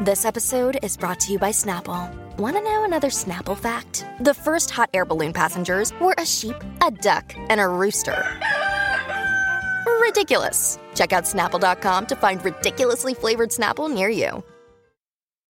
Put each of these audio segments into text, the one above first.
This episode is brought to you by Snapple. Want to know another Snapple fact? The first hot air balloon passengers were a sheep, a duck, and a rooster. Ridiculous. Check out Snapple.com to find ridiculously flavored Snapple near you.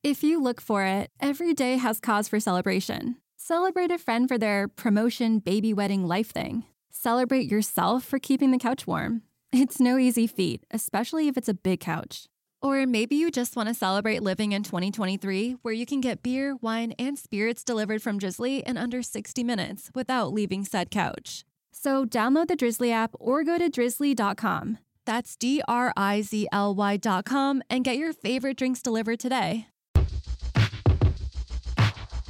If you look for it, every day has cause for celebration. Celebrate a friend for their promotion, baby wedding, life thing. Celebrate yourself for keeping the couch warm. It's no easy feat, especially if it's a big couch. Or maybe you just want to celebrate living in 2023, where you can get beer, wine, and spirits delivered from Drizzly in under 60 minutes without leaving said couch. So download the Drizzly app or go to drizzly.com. That's DRIZLY.com and get your favorite drinks delivered today.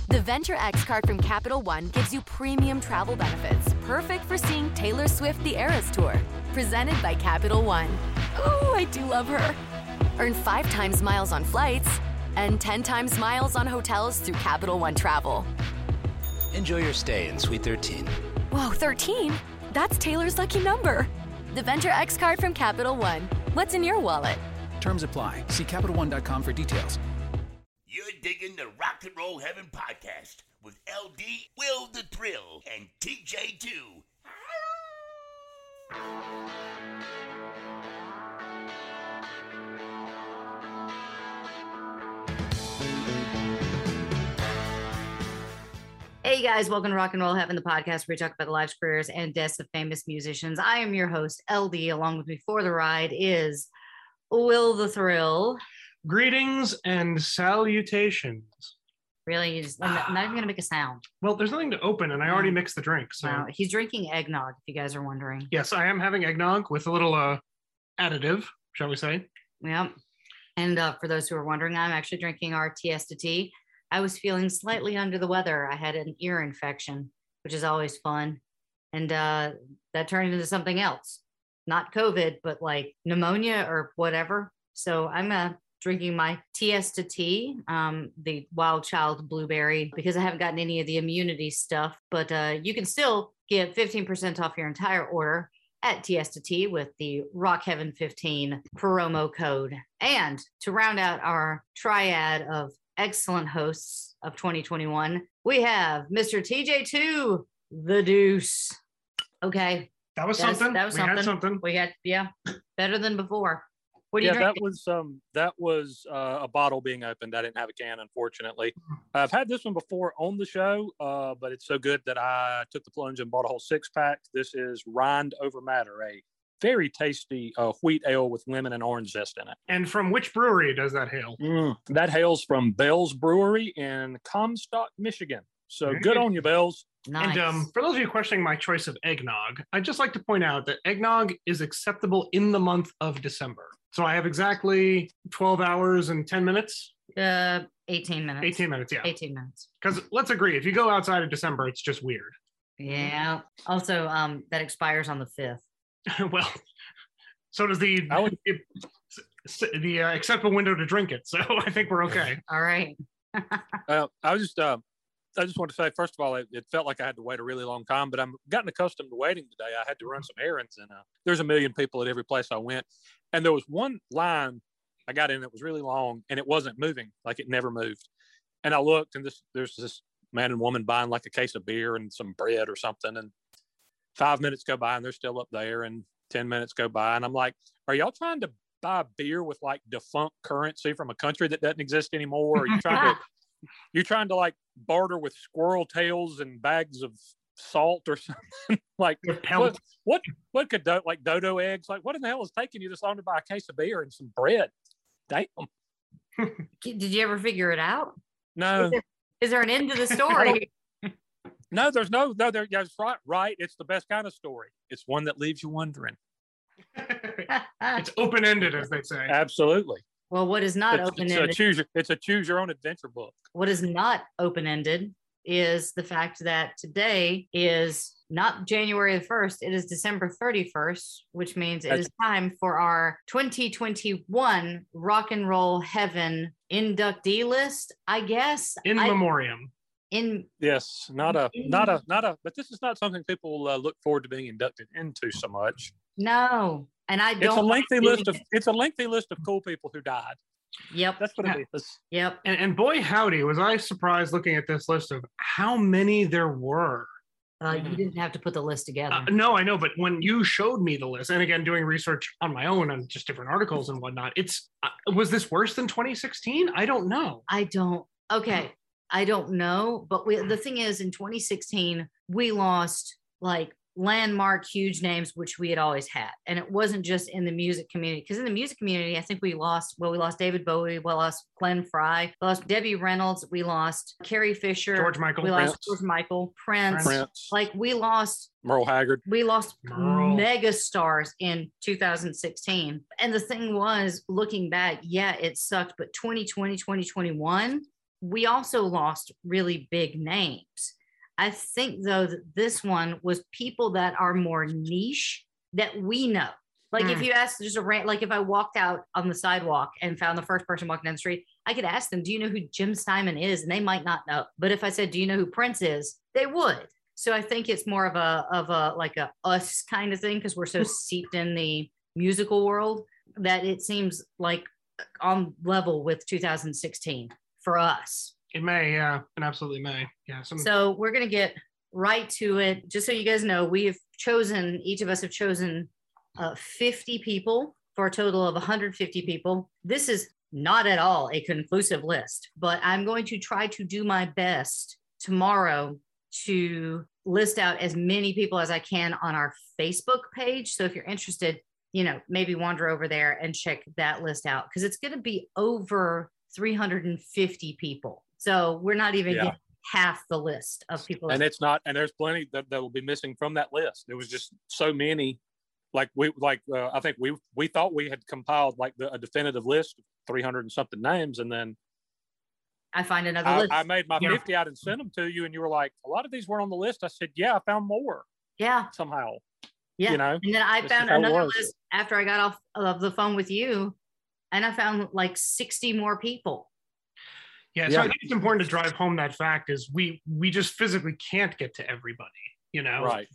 The Venture X card from Capital One gives you premium travel benefits, perfect for seeing Taylor Swift The Eras Tour. Presented by Capital One. Ooh, I do love her. Earn 5 times miles on flights and 10 times miles on hotels through Capital One Travel. Enjoy your stay in Suite 13. Whoa, 13? That's Taylor's lucky number. The Venture X card from Capital One. What's in your wallet? Terms apply. See CapitalOne.com for details. You're digging the Rock and Roll Heaven podcast with LD, Will the Thrill, and TJ2. Hey guys, welcome to Rock and Roll Heaven, the podcast where we talk about the lives, careers, and deaths of famous musicians. I am your host, LD. Along with me for the ride is Will the Thrill. Greetings and salutations. Really? I'm not even going to make a sound. Well, there's nothing to open, and I already mixed the drink. So wow. He's drinking eggnog, if you guys are wondering. Yes, I am having eggnog with a little additive, shall we say. Yeah. And for those who are wondering, I'm actually drinking our Tiesta tea. I was feeling slightly under the weather. I had an ear infection, which is always fun. And that turned into something else. Not COVID, but like pneumonia or whatever. So I'm drinking my Tiesta tea, the Wild Child Blueberry, because I haven't gotten any of the immunity stuff. But you can still get 15% off your entire order at Tiesta tea with the Rock Heaven 15 promo code. And to round out our triad of excellent hosts of 2021, we have Mr. TJ2, the Deuce. Okay. That was something. That was something. Had something. We had, yeah, better than before. What do you drink? That was a bottle being opened. I didn't have a can, unfortunately. I've had this one before on the show, but it's so good that I took the plunge and bought a whole 6-pack. This is Rind Over Matter, a very tasty wheat ale with lemon and orange zest in it. And from which brewery does that hail? That hails from Bell's Brewery in Comstock, Michigan. So good on you, Bell's. Nice. And for those of you questioning my choice of eggnog, I'd just like to point out that eggnog is acceptable in the month of December. So I have exactly 12 hours and 10 minutes. 18 minutes. 18 minutes, yeah. 18 minutes. Because let's agree, if you go outside of December, it's just weird. Yeah. Also, that expires on the 5th. Well, so does the acceptable window to drink it. So I think we're okay. All right. I just want to say, first of all, it felt like I had to wait a really long time, but I'm gotten accustomed to waiting today. I had to run some errands, and there's a million people at every place I went. And there was one line I got in that was really long, and it wasn't moving. Like, it never moved. And I looked, and there's this man and woman buying like a case of beer and some bread or something, and 5 minutes go by and they're still up there, and 10 minutes go by. And I'm like, are y'all trying to buy beer with like defunct currency from a country that doesn't exist anymore? Or are you trying to like barter with squirrel tails and bags of salt or something? Like, what could like dodo eggs? Like, what in the hell is taking you this long to buy a case of beer and some bread? Damn. Did you ever figure it out? No. Is there an end to the story? No, there's no, that's right. Right. It's the best kind of story. It's one that leaves you wondering. It's open-ended, as they say. Absolutely. Well, what is not open-ended? It's a choose-your-own-adventure book. What is not open-ended is the fact that today is not January the 1st. It is December 31st, which means it is time for our 2021 Rock and Roll Heaven inductee list, I guess. In memoriam. But this is not something people look forward to being inducted into so much. No. And I don't. It's a lengthy list of cool people who died. Yep. That's what it is. Yep. And boy, howdy, was I surprised looking at this list of how many there were. You didn't have to put the list together. No, I know. But when you showed me the list, and again, doing research on my own on just different articles and whatnot, was this worse than 2016? I don't know. Okay. I don't know. But the thing is, in 2016, we lost landmark huge names, which we had always had. And it wasn't just in the music community, because in the music community, I think we lost David Bowie, we lost Glenn Frey, we lost Debbie Reynolds, we lost Carrie Fisher, George Michael, Prince. We lost Merle Haggard. We lost mega stars in 2016. And the thing was, looking back, yeah, it sucked, but 2020, 2021, we also lost really big names. I think, though, that this one was people that are more niche that we know. If you ask just a rant, if I walked out on the sidewalk and found the first person walking down the street, I could ask them, do you know who Jim Simon is? And they might not know. But if I said, do you know who Prince is? They would. So I think it's more of a us kind of thing, because we're so seeped in the musical world that it seems like on level with 2016 for us. It may, yeah. It absolutely may. Yeah. So we're going to get right to it. Just so you guys know, each of us have chosen 50 people for a total of 150 people. This is not at all a conclusive list, but I'm going to try to do my best tomorrow to list out as many people as I can on our Facebook page. So if you're interested, maybe wander over there and check that list out, because it's going to be over 350 people. So we're not even getting half the list of people. And it's not, and there's plenty that will be missing from that list. There was just so many, I think we thought we had compiled a definitive list of 300 and something names. And then I find another list. I made my 50 out and sent them to you. And you were like, a lot of these weren't on the list. I said, yeah, I found more. Yeah. Somehow. Yeah. And then I found another list after I got off of the phone with you, and I found 60 more people. Yeah, so I think it's important to drive home that fact is we just physically can't get to everybody, Right.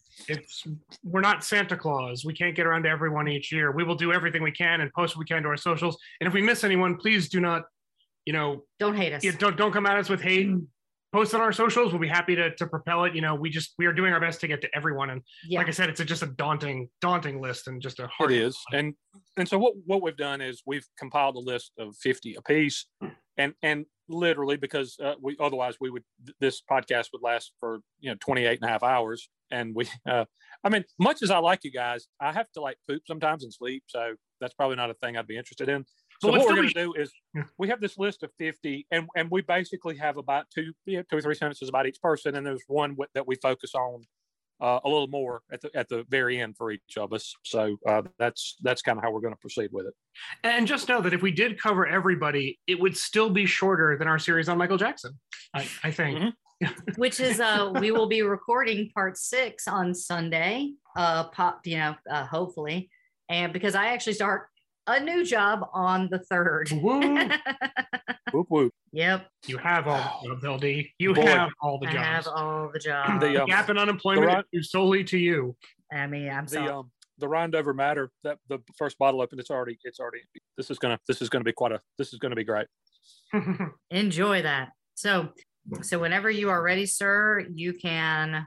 We're not Santa Claus. We can't get around to everyone each year. We will do everything we can and post what we can to our socials. And if we miss anyone, please do not, don't hate us. Don't come at us with hate. Post on our socials. We'll be happy to propel it. We are doing our best to get to everyone. And like I said, it's just a daunting list and just a hard. It is. And so what we've done is we've compiled a list of 50 apiece. And literally, because this podcast would last for 28 and a half hours, and much as I like you guys, I have to poop sometimes and sleep, so that's probably not a thing I'd be interested in. So what we're going to do is we have this list of 50, and we basically have about two or three sentences about each person, and there's one that we focus on a little more at the very end for each of us. So that's kind of how we're going to proceed with it. And just know that if we did cover everybody, it would still be shorter than our series on Michael Jackson, I think. Mm-hmm. Which is, we will be recording part 6 on Sunday, hopefully. And because I actually start a new job on the 3rd. Whoop, whoop. Yep. You have all the jobs, LD. I have all the jobs. The gap in unemployment is solely to you. I mean, I'm sorry. The Rondover Matter, that the first bottle opened, it's already this is gonna be great. Enjoy that. So whenever you are ready, sir, you can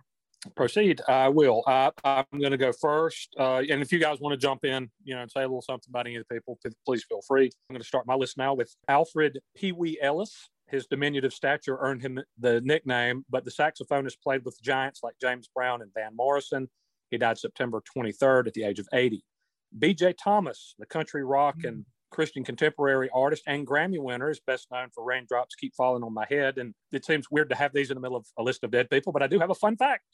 proceed. I will. I'm going to go first. And if you guys want to jump in, and say a little something about any of the people, please feel free. I'm going to start my list now with Alfred Pee Wee Ellis. His diminutive stature earned him the nickname, but the saxophonist played with giants like James Brown and Van Morrison. He died September 23rd at the age of 80. B.J. Thomas, the country rock and Christian contemporary artist and Grammy winner, is best known for Raindrops Keep Falling on My Head. And it seems weird to have these in the middle of a list of dead people, but I do have a fun fact.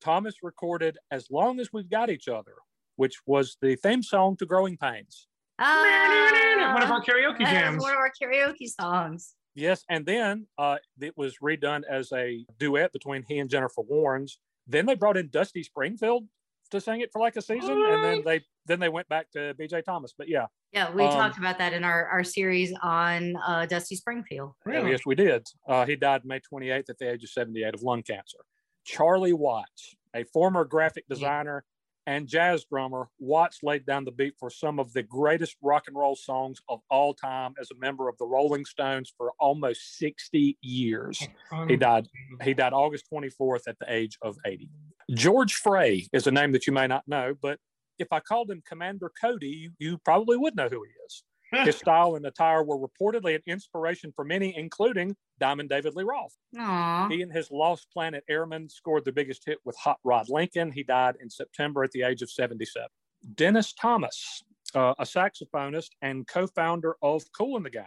Thomas recorded As Long As We've Got Each Other, which was the theme song to Growing Pains. One of our karaoke jams. One of our karaoke songs. Yes, and then it was redone as a duet between he and Jennifer Warnes. Then they brought in Dusty Springfield to sing it for like a season, and then they went back to B.J. Thomas. But yeah, we talked about that in our series on Dusty Springfield. Really? Yes, we did. He died May 28th at the age of 78 of lung cancer. Charlie Watts, a former graphic designer and jazz drummer, Watts laid down the beat for some of the greatest rock and roll songs of all time as a member of the Rolling Stones for almost 60 years. He died August 24th at the age of 80. George Frey is a name that you may not know, but if I called him Commander Cody, you probably would know who he is. His style and attire were reportedly an inspiration for many, including Diamond David Lee Roth. Aww. He and his Lost Planet Airmen scored the biggest hit with Hot Rod Lincoln. He died in September at the age of 77. Dennis Thomas, a saxophonist and co-founder of Kool and the Gang.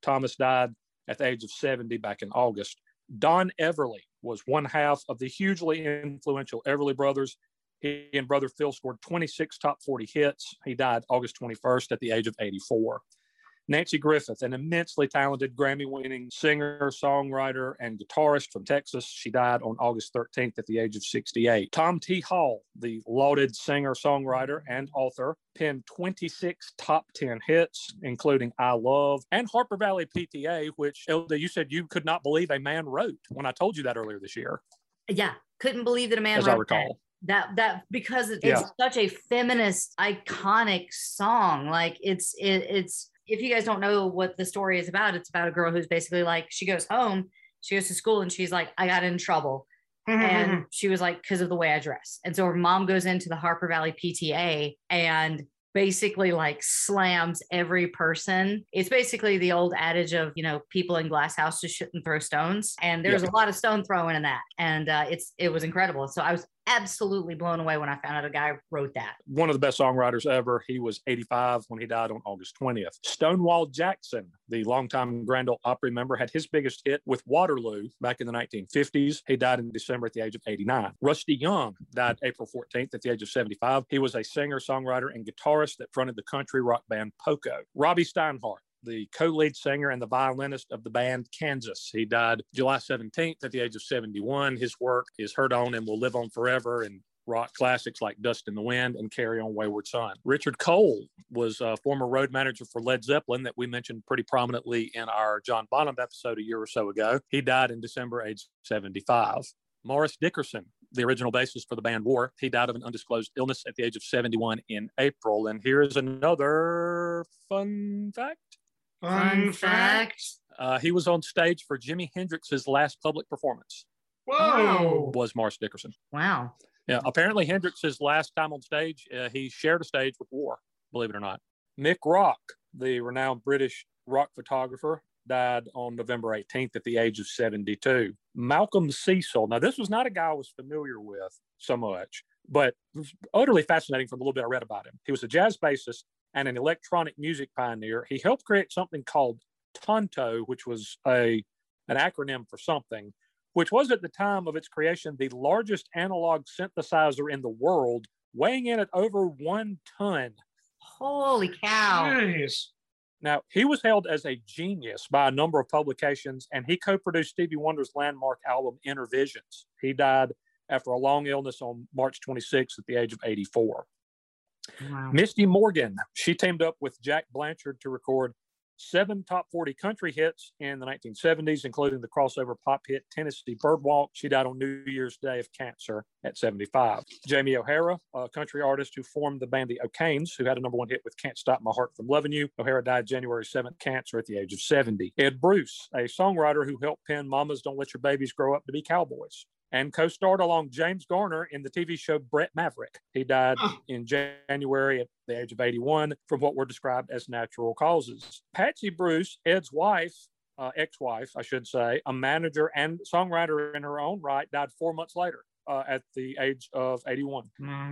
Thomas died at the age of 70 back in August. Don Everly was one half of the hugely influential Everly Brothers. He and brother Phil scored 26 top 40 hits. He died August 21st at the age of 84. Nancy Griffith, an immensely talented Grammy-winning singer, songwriter, and guitarist from Texas. She died on August 13th at the age of 68. Tom T. Hall, the lauded singer, songwriter, and author, penned 26 top 10 hits, including I Love and Harper Valley PTA, which, Elda, you said you could not believe a man wrote when I told you that earlier this year. Yeah, couldn't believe that a man wrote. As I recall. That because it's such a feminist iconic song. Like it's if you guys don't know what the story is about, it's about a girl who's basically like, she goes home, she goes to school, and she's like, I got in trouble, and she was like, because of the way I dress. And so her mom goes into the Harper Valley PTA and basically like slams every person. It's basically the old adage of, you know, people in glass houses shouldn't throw stones, and there's a lot of stone throwing in that, and it was incredible. So I was absolutely blown away when I found out a guy wrote that. One of the best songwriters ever. He was 85 when he died on August 20th. Stonewall Jackson, the longtime Grand Ole Opry member, had his biggest hit with Waterloo back in the 1950s. He died in December at the age of 89. Rusty Young died April 14th at the age of 75. He was a singer, songwriter, and guitarist that fronted the country rock band Poco. Robbie Steinhardt, the co-lead singer and the violinist of the band Kansas. He died July 17th at the age of 71. His work is heard on and will live on forever in rock classics like Dust in the Wind and Carry On Wayward Son. Richard Cole was a former road manager for Led Zeppelin that we mentioned pretty prominently in our John Bonham episode a year or so ago. He died in December, age 75. Morris Dickerson, the original bassist for the band War, he died of an undisclosed illness at the age of 71 in April. And here's another fun fact. Fun fact. He was on stage for Jimi Hendrix's last public performance. Whoa! Was Morris Dickerson. Wow. Yeah, apparently Hendrix's last time on stage, he shared a stage with War, believe it or not. Mick Rock, the renowned British rock photographer, died on November 18th at the age of 72. Malcolm Cecil. Now, this was not a guy I was familiar with so much, but it was utterly fascinating from a little bit I read about him. He was a jazz bassist and an electronic music pioneer. He helped create something called Tonto, which was an acronym for something, which was at the time of its creation the largest analog synthesizer in the world, weighing in at over 1 ton. Holy cow. Jeez. Now, he was hailed as a genius by a number of publications, and he co-produced Stevie Wonder's landmark album, Inner Visions. He died after a long illness on March 26th at the age of 84. Wow. Misty Morgan, she teamed up with Jack Blanchard to record 7 top 40 country hits in the 1970s, including the crossover pop hit Tennessee Birdwalk. She died on New Year's Day of cancer at 75. Jamie O'Hara, a country artist who formed the band the O'Kanes, who had a number one hit with Can't Stop My Heart From Loving You. O'Hara died January 7th, cancer at the age of 70. Ed Bruce, a songwriter who helped pen Mamas Don't Let Your Babies Grow Up to Be Cowboys, and co-starred along James Garner in the TV show Brett Maverick. He died in January at the age of 81 from what were described as natural causes. Patsy Bruce, Ed's wife, ex-wife, I should say, a manager and songwriter in her own right, died 4 months later at the age of 81.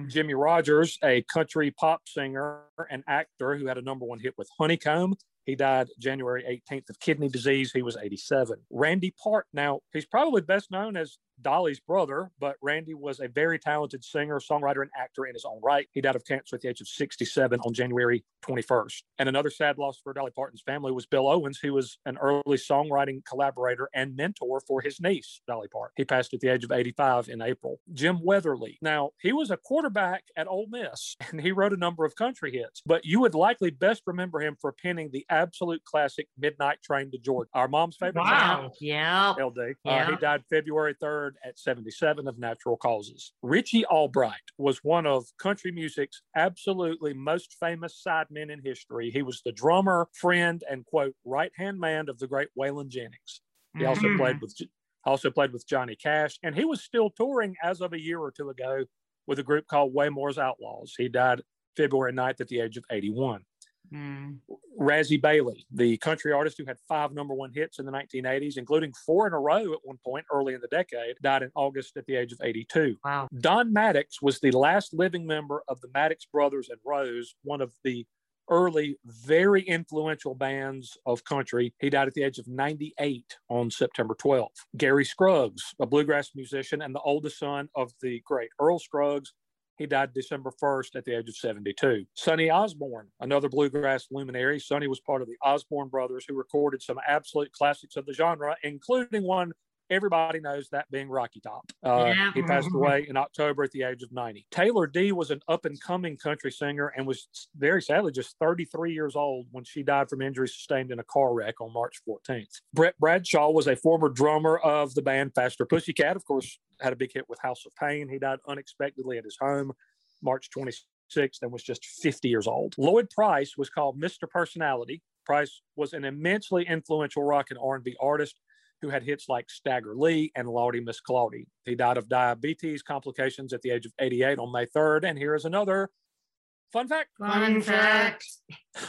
Jimmy Rogers, a country pop singer and actor who had a number one hit with Honeycomb. He died January 18th of kidney disease. He was 87. Randy Park. Now, he's probably best known as Dolly's brother, but Randy was a very talented singer, songwriter, and actor in his own right. He died of cancer at the age of 67 on January 21st. And another sad loss for Dolly Parton's family was Bill Owens, who was an early songwriting collaborator and mentor for his niece, Dolly Parton. He passed at the age of 85 in April. Jim Weatherly. Now, he was a quarterback at Ole Miss, and he wrote a number of country hits, but you would likely best remember him for penning the absolute classic Midnight Train to Georgia, our mom's favorite. Wow, yeah. LD. Yeah. He died February 3rd at 77 of natural causes. Richie Albright was one of country music's absolutely most famous sidemen in history. He was the drummer, friend, and quote, right-hand man of the great Waylon Jennings. He also played with Johnny Cash, and he was still touring as of a year or two ago with a group called Waymore's Outlaws. He died February 9th at the age of 81. Razzie Bailey, the country artist who had 5 number one hits in the 1980s, including 4 in a row at one point early in the decade, died in August at the age of 82. Wow. Don Maddox was the last living member of the Maddox Brothers and Rose, one of the early, very influential bands of country. He died at the age of 98 on September 12th. Gary Scruggs, a bluegrass musician and the oldest son of the great Earl Scruggs, he died December 1st at the age of 72. Sonny Osborne, another bluegrass luminary. Sonny was part of the Osborne Brothers, who recorded some absolute classics of the genre, including one everybody knows, that being Rocky Top. He passed away in October at the age of 90. Taylor Dee was an up-and-coming country singer and was very sadly just 33 years old when she died from injuries sustained in a car wreck on March 14th. Brett Bradshaw was a former drummer of the band Faster Pussycat, of course, had a big hit with House of Pain. He died unexpectedly at his home March 26th and was just 50 years old. Lloyd Price was called Mr. Personality. Price was an immensely influential rock and R&B artist who had hits like Stagger Lee and Lottie Miss Claudie. He died of diabetes complications at the age of 88 on May 3rd. And here is another fun fact. Fun fact.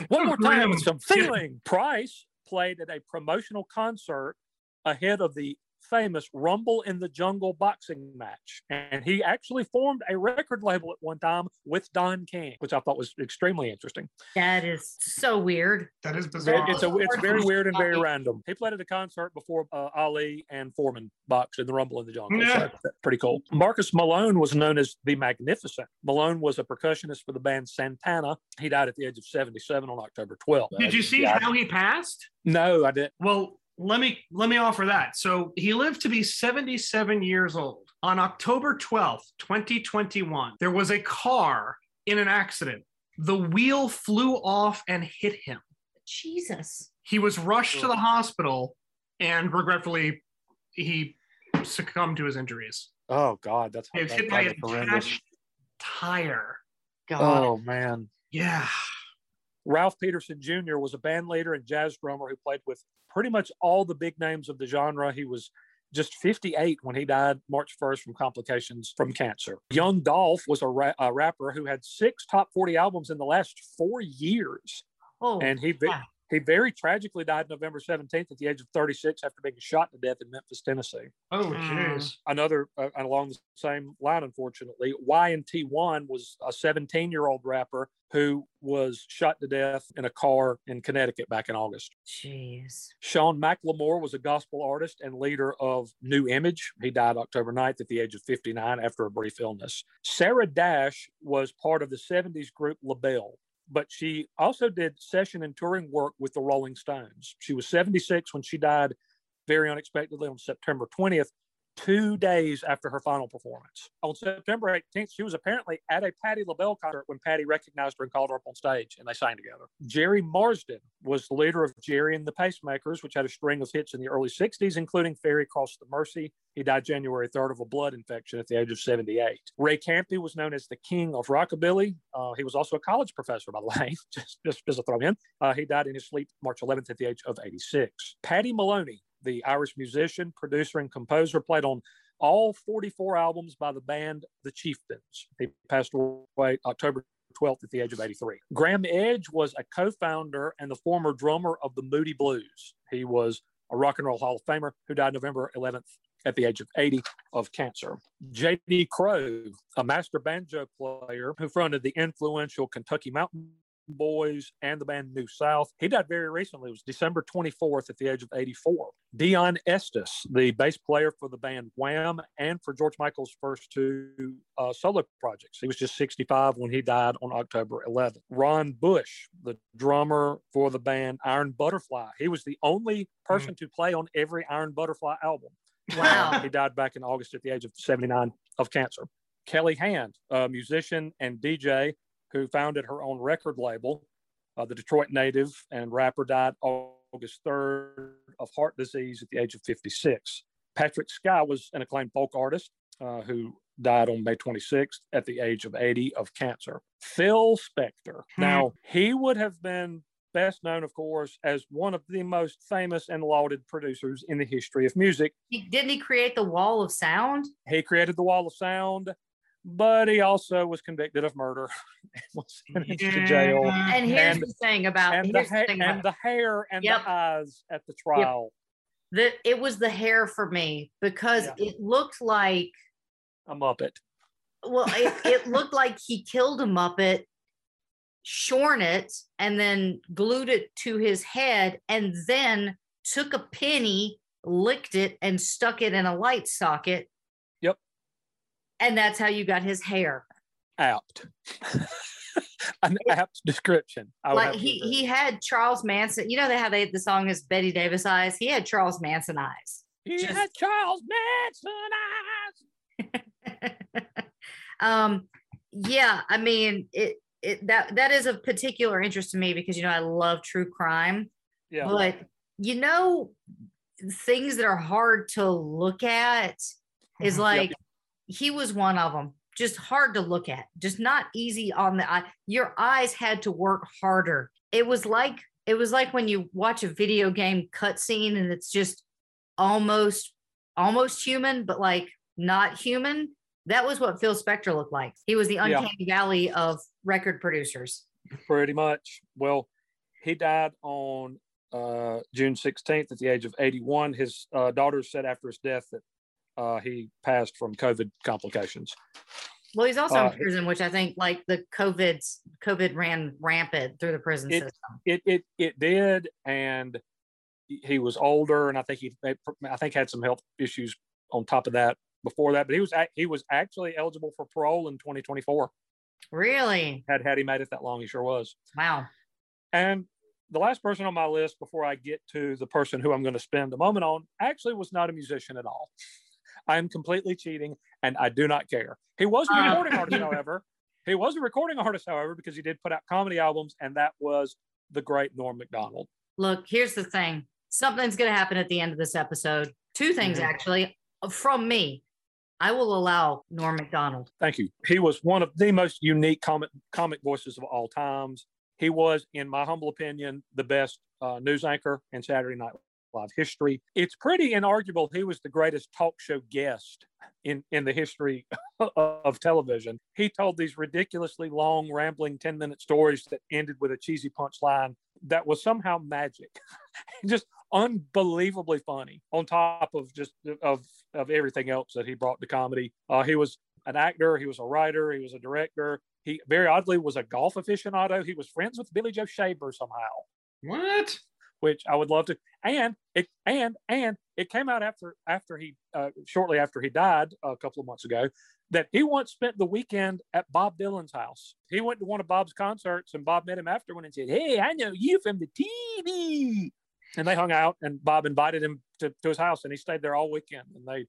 One more time with some feeling. Price played at a promotional concert ahead of the famous Rumble in the Jungle boxing match. And he actually formed a record label at one time with Don King, which I thought was extremely interesting. That is so weird. That is bizarre. It's very weird and very random. He played at a concert before Ali and Foreman boxed in the Rumble in the Jungle. Yeah. So pretty cool. Marcus Malone was known as the Magnificent. Malone was a percussionist for the band Santana. He died at the age of 77 on October 12th. Did you see how he passed? No, I didn't. Well, let me offer that. So he lived to be 77 years old. On October 12th, 2021, there was a car in an accident. The wheel flew off and hit him. Jesus. He was rushed to the hospital and regretfully, he succumbed to his injuries. Oh, God. That's horrible. He was hit by a detached tire. God. Oh, man. Yeah. Ralph Peterson Jr. was a band leader and jazz drummer who played with pretty much all the big names of the genre. He was just 58 when he died March 1st from complications from cancer. Young Dolph was a rapper who had 6 top 40 albums in the last 4 years. Oh, and he very tragically died November 17th at the age of 36 after being shot to death in Memphis, Tennessee. Oh, jeez. Another, along the same line, unfortunately, YNT1 was a 17-year-old rapper who was shot to death in a car in Connecticut back in August. Jeez. Sean McLemore was a gospel artist and leader of New Image. He died October 9th at the age of 59 after a brief illness. Sarah Dash was part of the 70s group LaBelle, but she also did session and touring work with the Rolling Stones. She was 76 when she died very unexpectedly on September 20th, 2 days after her final performance. On September 18th, she was apparently at a Patti LaBelle concert when Patti recognized her and called her up on stage, and they sang together. Jerry Marsden was the leader of Jerry and the Pacemakers, which had a string of hits in the early 60s, including Ferry Cross the Mersey. He died January 3rd of a blood infection at the age of 78. Ray Campbell was known as the King of Rockabilly. He was also a college professor, by the way, just to throw in. He died in his sleep March 11th at the age of 86. Paddy Maloney, the Irish musician, producer, and composer, played on all 44 albums by the band The Chieftains. He passed away October 12th at the age of 83. Graham Edge was a co-founder and the former drummer of the Moody Blues. He was a Rock and Roll Hall of Famer who died November 11th at the age of 80 of cancer. J.D. Crowe, a master banjo player who fronted the influential Kentucky Mountain Boys and the band New South. He died very recently. It was December 24th at the age of 84. Dion Estes, the bass player for the band Wham and for George Michael's first two solo projects. He was just 65 when he died on October 11th. Ron Bush, the drummer for the band Iron Butterfly. He was the only person to play on every Iron Butterfly album. Wow. He died back in August at the age of 79 of cancer. Kelly Hand, a musician and DJ, who founded her own record label. The Detroit native and rapper died August 3rd of heart disease at the age of 56. Patrick Skye was an acclaimed folk artist who died on May 26th at the age of 80 of cancer. Phil Spector. Now, he would have been best known, of course, as one of the most famous and lauded producers in the history of music. Didn't he create the Wall of Sound? He created the Wall of Sound. But he also was convicted of murder and was sentenced to jail. And here's the thing about the hair and the eyes at the trial. Yep. It was the hair for me because it looked like a Muppet. Well, it looked like he killed a Muppet, shorn it, and then glued it to his head, and then took a penny, licked it, and stuck it in a light socket. And that's how you got his hair. Apt. Apt description. Like he had Charles Manson. You know how the song is Betty Davis eyes? He had Charles Manson eyes. He had Charles Manson eyes. Yeah, I mean, that is of particular interest to me because, you know, I love true crime. Yeah. But, you know, things that are hard to look at is like... Yep. He was one of them, just hard to look at, just not easy on the eye. Your eyes had to work harder. It was like when you watch a video game cutscene and it's just almost human, but like not human. That was what Phil Spector looked like. He was the uncanny valley of record producers. Pretty much. Well, he died on June 16th at the age of 81. His daughter said after his death that he passed from COVID complications. Well, he's also in prison, which I think, like, the COVID ran rampant through the prison system. It did, and he was older, and I think had some health issues on top of that before that. But he was actually eligible for parole in 2024. Really? Had he made it that long, he sure was. Wow. And the last person on my list before I get to the person who I'm going to spend a moment on actually was not a musician at all. I'm completely cheating, and I do not care. He was a recording artist, however. He was a recording artist, however, because he did put out comedy albums, and that was the great Norm Macdonald. Look, here's the thing. Something's going to happen at the end of this episode. Two things, actually, from me. I will allow Norm Macdonald. Thank you. He was one of the most unique comic voices of all times. He was, in my humble opinion, the best news anchor in Saturday Night Live history. It's pretty inarguable he was the greatest talk show guest in the history of television. He told these ridiculously long, rambling 10-minute stories that ended with a cheesy punchline that was somehow magic. Just unbelievably funny on top of just of everything else that he brought to comedy. He was an actor, he was a writer, he was a director. He very oddly was a golf aficionado. He was friends with Billy Joe Shaver somehow. What? Which I would love to. And it came out after he shortly after he died a couple of months ago that he once spent the weekend at Bob Dylan's house. He went to one of Bob's concerts and Bob met him afterward and said, "Hey, I know you from the TV." And they hung out and Bob invited him to his house and he stayed there all weekend and they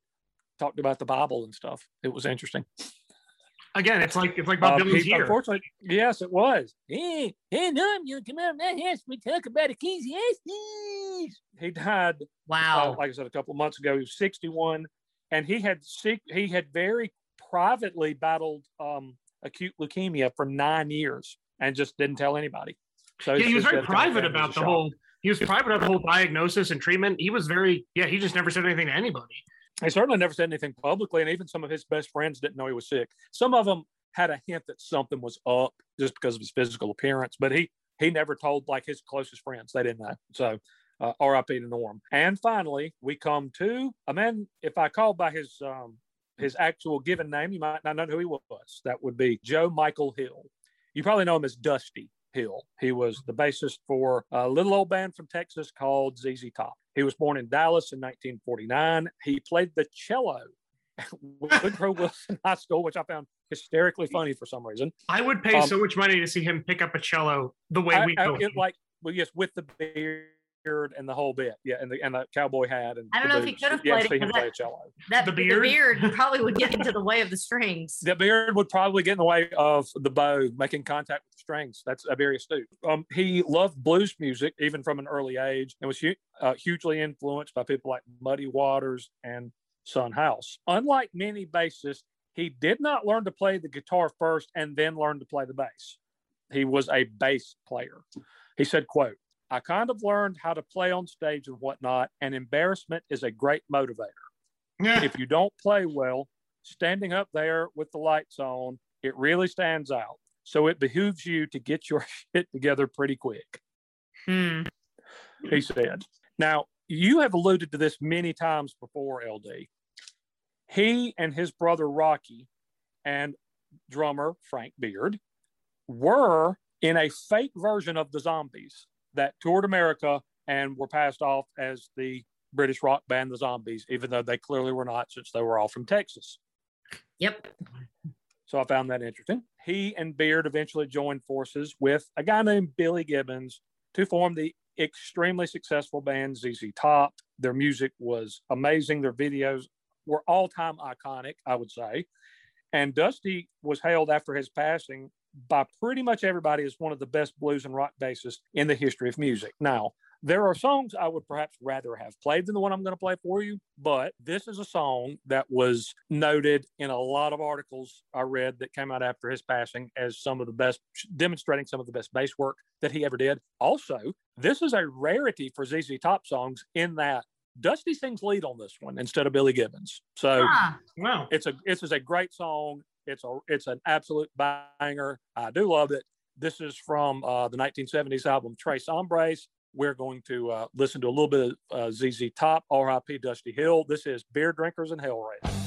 talked about the Bible and stuff. It was interesting. Again, it's like Bob Dylan's here. Unfortunately, yes, it was. Hey, Norm, you come out of that house. We talk about Ecclesiastes. He died. Wow. Like I said, a couple of months ago. He was 61, and he had very privately battled acute leukemia for 9 years, and just didn't tell anybody. So he was very private about the whole. He was private about the whole diagnosis and treatment. He was very he just never said anything to anybody. He certainly never said anything publicly, and even some of his best friends didn't know he was sick. Some of them had a hint that something was up just because of his physical appearance, but he never told, like, his closest friends. They didn't know. So R.I.P. to Norm. And finally, we come to a man, if I call by his actual given name, you might not know who he was. That would be Joe Michael Hill. You probably know him as Dusty. Hill. He was the bassist for a little old band from Texas called ZZ Top. He was born in Dallas in 1949. He played the cello at Woodrow Wilson High School, which I found hysterically funny for some reason. I would pay so much money to see him pick up a cello the way we go. Like, well, yes, with the beard and the whole bit. Yeah, and the cowboy hat. And I don't know if he could have played it. Play cello. The beard probably would get into the way of the strings. The beard would probably get in the way of the bow, making contact with the strings. That's very astute. He loved blues music, even from an early age, and was hugely influenced by people like Muddy Waters and Son House. Unlike many bassists, he did not learn to play the guitar first and then learn to play the bass. He was a bass player. He said, quote, "I kind of learned how to play on stage and whatnot, and embarrassment is a great motivator. Yeah. If you don't play well, standing up there with the lights on, it really stands out. So it behooves you to get your shit together pretty quick." He said. Now, you have alluded to this many times before, LD. He and his brother Rocky and drummer Frank Beard were in a fake version of the Zombies that toured America and were passed off as the British rock band, the Zombies, even though they clearly were not, since they were all from Texas. Yep. So I found that interesting. He and Beard eventually joined forces with a guy named Billy Gibbons to form the extremely successful band ZZ Top. Their music was amazing. Their videos were all-time iconic, I would say. And Dusty was hailed after his passing by pretty much everybody as one of the best blues and rock bassists in the history of music. Now, there are songs I would perhaps rather have played than the one I'm going to play for you, but this is a song that was noted in a lot of articles I read that came out after his passing as some of the best, demonstrating some of the best bass work that he ever did. Also, this is a rarity for ZZ Top songs in that Dusty sings lead on this one instead of Billy Gibbons. So wow. This is a great song. It's an absolute banger. I do love it. This is from the 1970s album Tres Hombres. We're going to listen to a little bit of ZZ Top, R.I.P. Dusty Hill. This is Beer Drinkers and Hellraisers.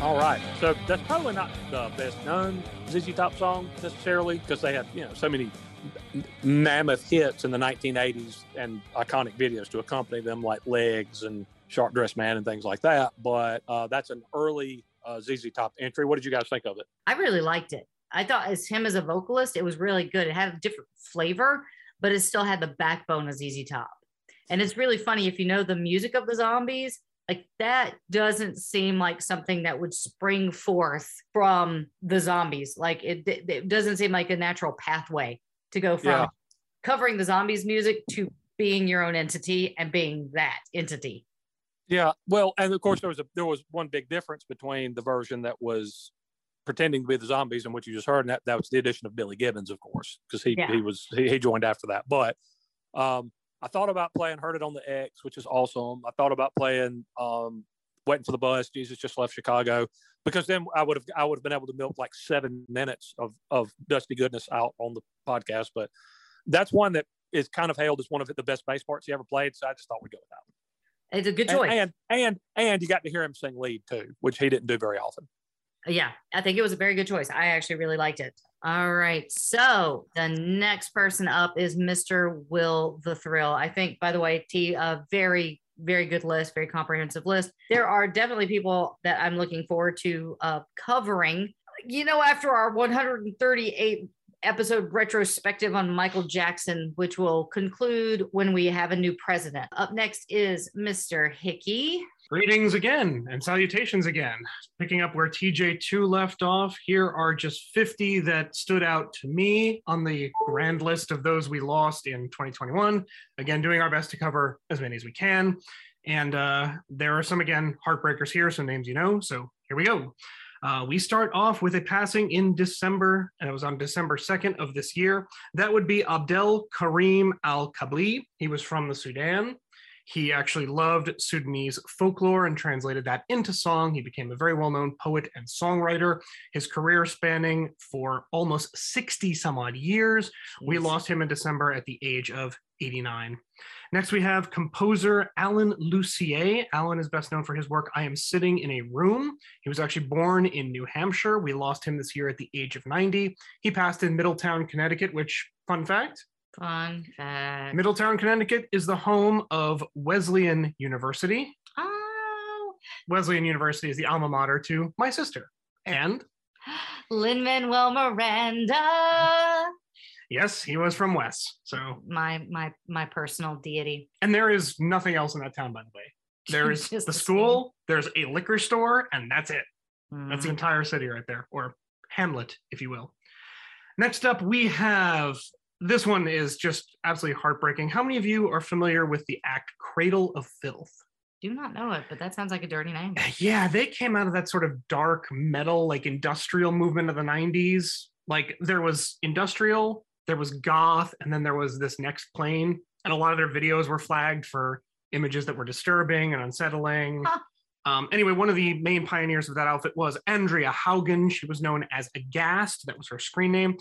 All right. So that's probably not the best known ZZ Top song necessarily, because they had, you know, so many mammoth hits in the 1980s and iconic videos to accompany them, like Legs and Sharp Dressed Man and things like that. But that's an early ZZ Top entry. What did you guys think of it? I really liked it. I thought as him as a vocalist, it was really good. It had a different flavor, but it still had the backbone of ZZ Top. And it's really funny, if you know the music of the Zombies, like that doesn't seem like something that would spring forth from the Zombies. Like it doesn't seem like a natural pathway to go from covering the Zombies music to being your own entity and being that entity. Yeah, well, and of course there was one big difference between the version that was pretending to be the Zombies and what you just heard, and that was the addition of Billy Gibbons, of course, because he joined after that. But I thought about playing Heard It on the X, which is awesome. I thought about playing Waiting for the Bus, Jesus Just Left Chicago, because then I would have been able to milk like 7 minutes of dusty goodness out on the podcast. But that's one that is kind of hailed as one of the best bass parts he ever played, so I just thought we'd go with that one. It's a good choice. And you got to hear him sing lead too, which he didn't do very often. Yeah, I think it was a very good choice. I actually really liked it. All right. So the next person up is Mr. Will the Thrill. I think, by the way, T, a very, very good list, very comprehensive list. There are definitely people that I'm looking forward to covering. You know, after our 138 episode retrospective on Michael Jackson, which will conclude when we have a new president. Up next is Mr. Hickey. Greetings again and salutations again. Picking up where TJ2 left off, here are just 50 that stood out to me on the grand list of those we lost in 2021. Again, doing our best to cover as many as we can. And there are some, again, heartbreakers here, some names you know. So here we go. We start off with a passing in December, and it was on December 2nd of this year. That would be Abdel Karim Al-Kabli. He was from the Sudan. He actually loved Sudanese folklore and translated that into song. He became a very well-known poet and songwriter, his career spanning for almost 60 some odd years. We lost him in December at the age of 89. Next, we have composer Alan Lucier. Alan is best known for his work, I Am Sitting in a Room. He was actually born in New Hampshire. We lost him this year at the age of 90. He passed in Middletown, Connecticut, which, fun fact. Middletown, Connecticut is the home of Wesleyan University. Oh. Wesleyan University is the alma mater to my sister and Lin-Manuel Miranda. Yes, he was from Wes. So my personal deity. And there is nothing else in that town, by the way. There is the school, there's a liquor store, and that's it. Mm. That's the entire city right there, or hamlet, if you will. Next up, we have... This one is just absolutely heartbreaking. How many of you are familiar with the act Cradle of Filth? Do not know it, but that sounds like a dirty name. Yeah, they came out of that sort of dark metal, like industrial movement of the 90s. Like there was industrial, there was goth, and then there was this next plane. And a lot of their videos were flagged for images that were disturbing and unsettling. Huh. Anyway, one of the main pioneers of that outfit was Andrea Haugen. She was known as Aghast. That was her screen name.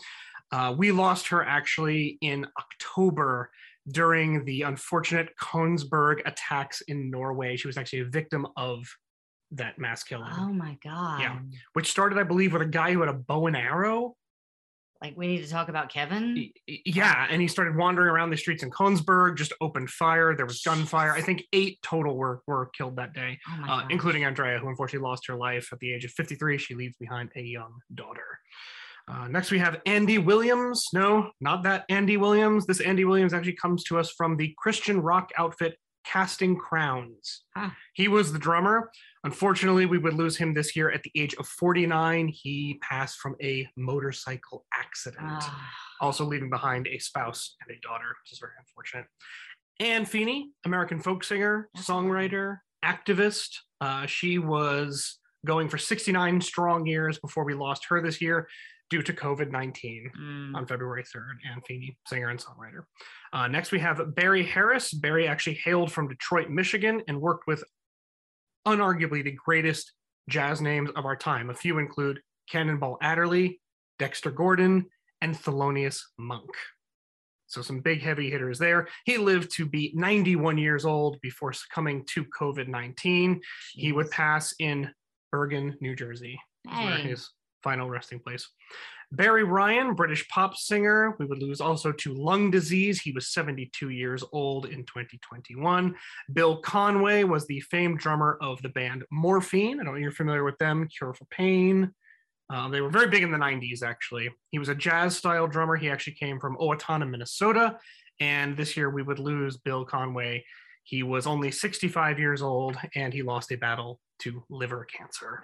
We lost her actually in October during the unfortunate Kongsberg attacks in Norway. She was actually a victim of that mass killing. Oh my God. Yeah. Which started, I believe, with a guy who had a bow and arrow. Like, we need to talk about Kevin? Yeah. And he started wandering around the streets in Kongsberg, just opened fire. There was gunfire. I think 8 total were killed that day, including Andrea, who unfortunately lost her life at the age of 53. She leaves behind a young daughter. Next, we have Andy Williams. No, not that Andy Williams. This Andy Williams actually comes to us from the Christian rock outfit Casting Crowns. Huh. He was the drummer. Unfortunately, we would lose him this year at the age of 49. He passed from a motorcycle accident, also leaving behind a spouse and a daughter, which is very unfortunate. Ann Feeney, American folk singer, songwriter, activist. She was going for 69 strong years before we lost her this year, due to COVID-19 on February 3rd, Ann Feeney, singer and songwriter. Next, we have Barry Harris. Barry actually hailed from Detroit, Michigan, and worked with unarguably the greatest jazz names of our time. A few include Cannonball Adderley, Dexter Gordon, and Thelonious Monk. So some big heavy hitters there. He lived to be 91 years old before succumbing to COVID-19. He would pass in Bergen, New Jersey. Hey. His final resting place. Barry Ryan, British pop singer. We would lose also to lung disease. He was 72 years old in 2021. Bill Conway was the famed drummer of the band Morphine. I don't know if you're familiar with them. Cure for Pain. They were very big in the 90s, actually. He was a jazz-style drummer. He actually came from Owatonna, Minnesota. And this year we would lose Bill Conway. He was only 65 years old, and he lost a battle to liver cancer.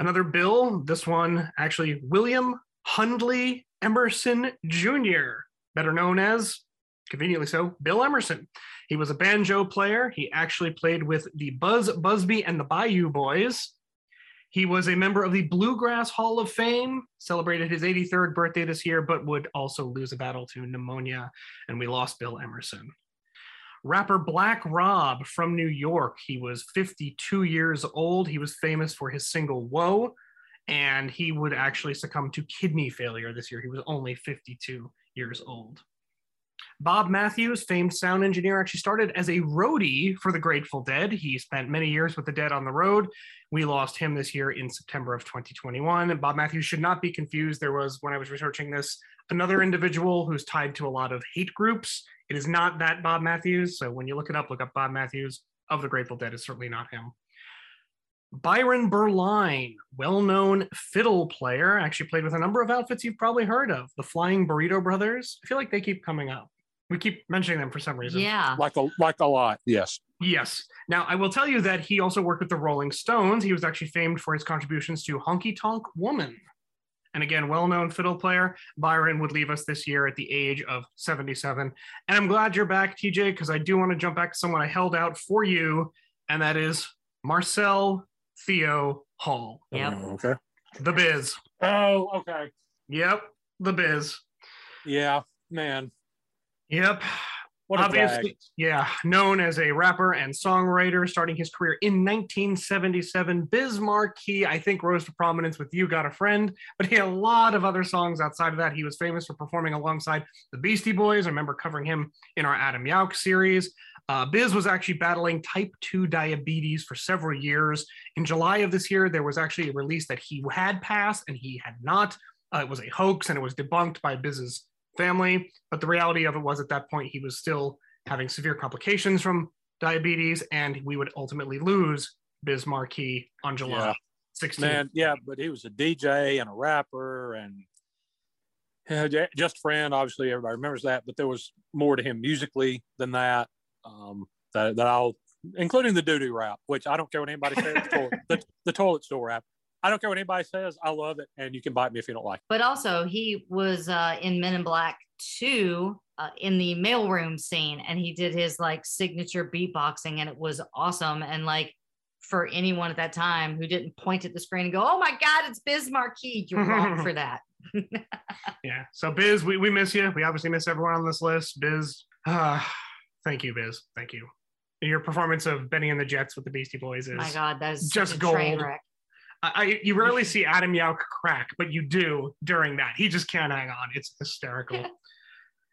Another Bill, this one actually William Hundley Emerson Jr., better known as, conveniently so, Bill Emerson. He was a banjo player. He actually played with the Buzz Busby and the Bayou Boys. He was a member of the Bluegrass Hall of Fame, celebrated his 83rd birthday this year, but would also lose a battle to pneumonia, and we lost Bill Emerson. Rapper Black Rob from New York. He was 52 years old. He was famous for his single Whoa, and he would actually succumb to kidney failure this year. He was only 52 years old. Bob Matthews, famed sound engineer, actually started as a roadie for the Grateful Dead. He spent many years with the Dead on the road. We lost him this year in September of 2021. And Bob Matthews should not be confused. There was, when I was researching this, another individual who's tied to a lot of hate groups. It is not that Bob Matthews. So when you look up Bob Matthews of the Grateful Dead. It's certainly not him. Byron Berline, well-known fiddle player, actually played with a number of outfits you've probably heard of. The Flying Burrito Brothers. I feel like they keep coming up. We keep mentioning them for some reason. Yeah. Like a lot, yes. Yes. Now, I will tell you that he also worked with the Rolling Stones. He was actually famed for his contributions to Honky Tonk Woman. And again, well-known fiddle player. Byron would leave us this year at the age of 77. And I'm glad you're back, TJ, because I do want to jump back to someone I held out for you, and that is Marcel Theo Hall. Yep. Oh, okay. The Biz. Oh, okay. Yep. The Biz. Yeah, man. Yep. What obviously, yeah, known as a rapper and songwriter, starting his career in 1977. Biz Markie, I think, rose to prominence with You Got a Friend, but he had a lot of other songs outside of that. He was famous for performing alongside the Beastie Boys. I remember covering him in our Adam Yauch series. Biz was actually battling type 2 diabetes for several years. In July of this year, there was actually a release that he had passed and he had not. It was a hoax and it was debunked by Biz's family, but the reality of it was at that point he was still having severe complications from diabetes, and we would ultimately lose Biz Markie on July 16th. Man, yeah, but he was a DJ and a rapper and just a friend. Obviously, everybody remembers that, but there was more to him musically than that. That I'll, including the doo-doo rap, which I don't care what anybody says. The toilet store rap. I don't care what anybody says. I love it. And you can bite me if you don't like it. But also, he was in Men in Black 2 in the mailroom scene. And he did his like signature beatboxing. And it was awesome. And like for anyone at that time who didn't point at the screen and go, oh my God, it's Biz Markie. You're wrong for that. Yeah. So Biz, we miss you. We obviously miss everyone on this list. Biz, thank you, Biz. Thank you. Your performance of Benny and the Jets with the Beastie Boys is, my God, that is just gold. Train wreck. You rarely see Adam Yauch crack, but you do during that. He just can't hang on. It's hysterical.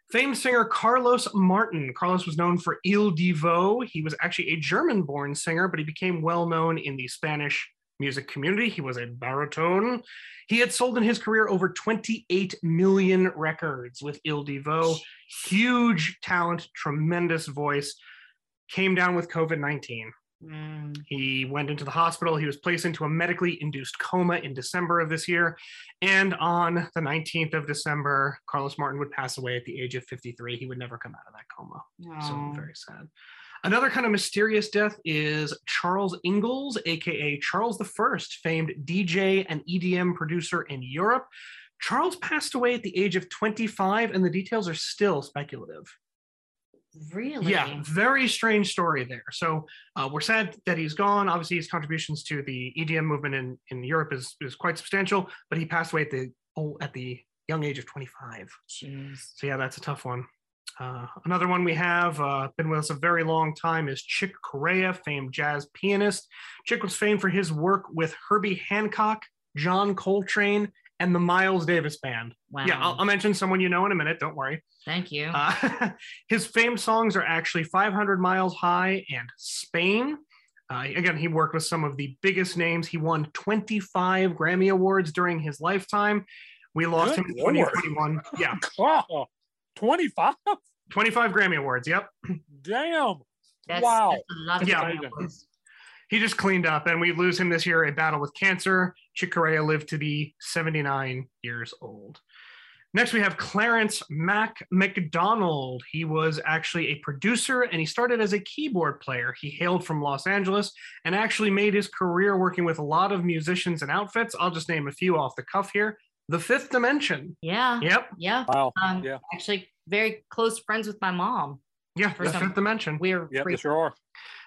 Famed singer Carlos Martin. Carlos was known for Il Divo. He was actually a German-born singer, but he became well-known in the Spanish music community. He was a baritone. He had sold in his career over 28 million records with Il Divo. Huge talent, tremendous voice. Came down with COVID-19. He went into the hospital. He was placed into a medically induced coma in December of this year. And on the 19th of December, Carlos Martin would pass away at the age of 53. He would never come out of that coma. Aww. So very sad. Another kind of mysterious death is Charles Ingalls, aka Charles I, famed DJ and EDM producer in Europe. Charles passed away at the age of 25, and the details are still speculative. Really? Yeah, very strange story there. So we're sad that he's gone. Obviously, his contributions to the EDM movement in Europe is quite substantial, but he passed away at the young age of 25. Jeez. So yeah, that's a tough one. Another one we have been with us a very long time is Chick Corea, famed jazz pianist. Chick was famed for his work with Herbie Hancock, John Coltrane, and the Miles Davis Band. Wow. Yeah, I'll mention someone you know in a minute. Don't worry. Thank you. His famed songs are actually 500 Miles High and Spain. Again, he worked with some of the biggest names. He won 25 Grammy Awards during his lifetime. We lost him in 2021. Yeah. Wow. 25? 25 Grammy Awards, yep. Damn. Wow. That's a lot of Grammy Awards. He just cleaned up, and we lose him this year, a battle with cancer. Chick Corea lived to be 79 years old. Next, we have Clarence Mac McDonald. He was actually a producer, and he started as a keyboard player. He hailed from Los Angeles and actually made his career working with a lot of musicians and outfits. I'll just name a few off the cuff here. The Fifth Dimension. Yeah. Yep. Yeah. Wow. Yeah. Actually, very close friends with my mom. Yeah, The Fifth Dimension. We're free. Sure are.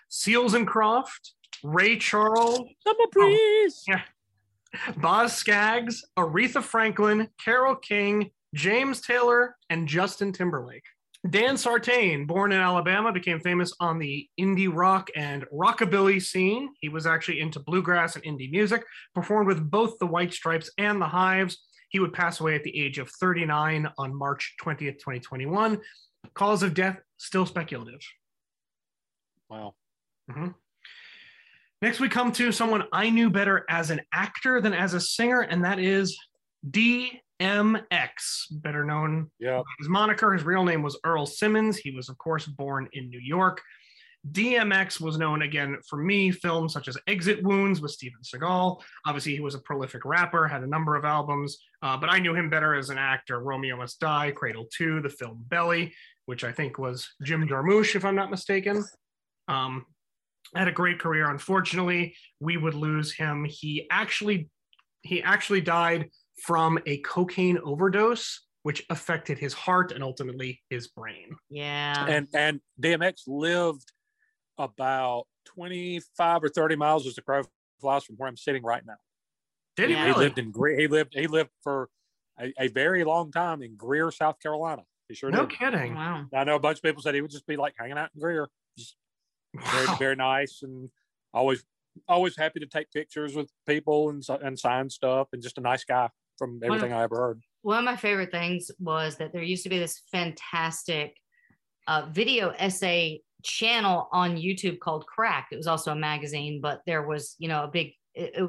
Seals and Croft. Ray Charles, Boz Scaggs, Aretha Franklin, Carole King, James Taylor, and Justin Timberlake. Dan Sartain, born in Alabama, became famous on the indie rock and rockabilly scene. He was actually into bluegrass and indie music, performed with both the White Stripes and the Hives. He would pass away at the age of 39 on March 20th, 2021. Cause of death, still speculative. Wow. Mm-hmm. Next, we come to someone I knew better as an actor than as a singer, and that is DMX, better known by his moniker. His real name was Earl Simmons. He was, of course, born in New York. DMX was known, again, for me, films such as Exit Wounds with Steven Seagal. Obviously, he was a prolific rapper, had a number of albums, but I knew him better as an actor. Romeo Must Die, Cradle 2, the film Belly, which I think was Jim Jarmusch, if I'm not mistaken. Had a great career. Unfortunately, we would lose him. He actually died from a cocaine overdose, which affected his heart and ultimately his brain. Yeah. And DMX lived about 25 or 30 miles as the crow flies from where I'm sitting right now. Did he really? He lived for a very long time in Greer, South Carolina. He sure did. No kidding. Wow. I know a bunch of people said he would just be like hanging out in Greer. Wow. Very, very nice, and always happy to take pictures with people and sign stuff, and just a nice guy from everything I ever heard. One of my favorite things was that there used to be this fantastic video essay channel on YouTube called Cracked. It was also a magazine, but there was, a big, it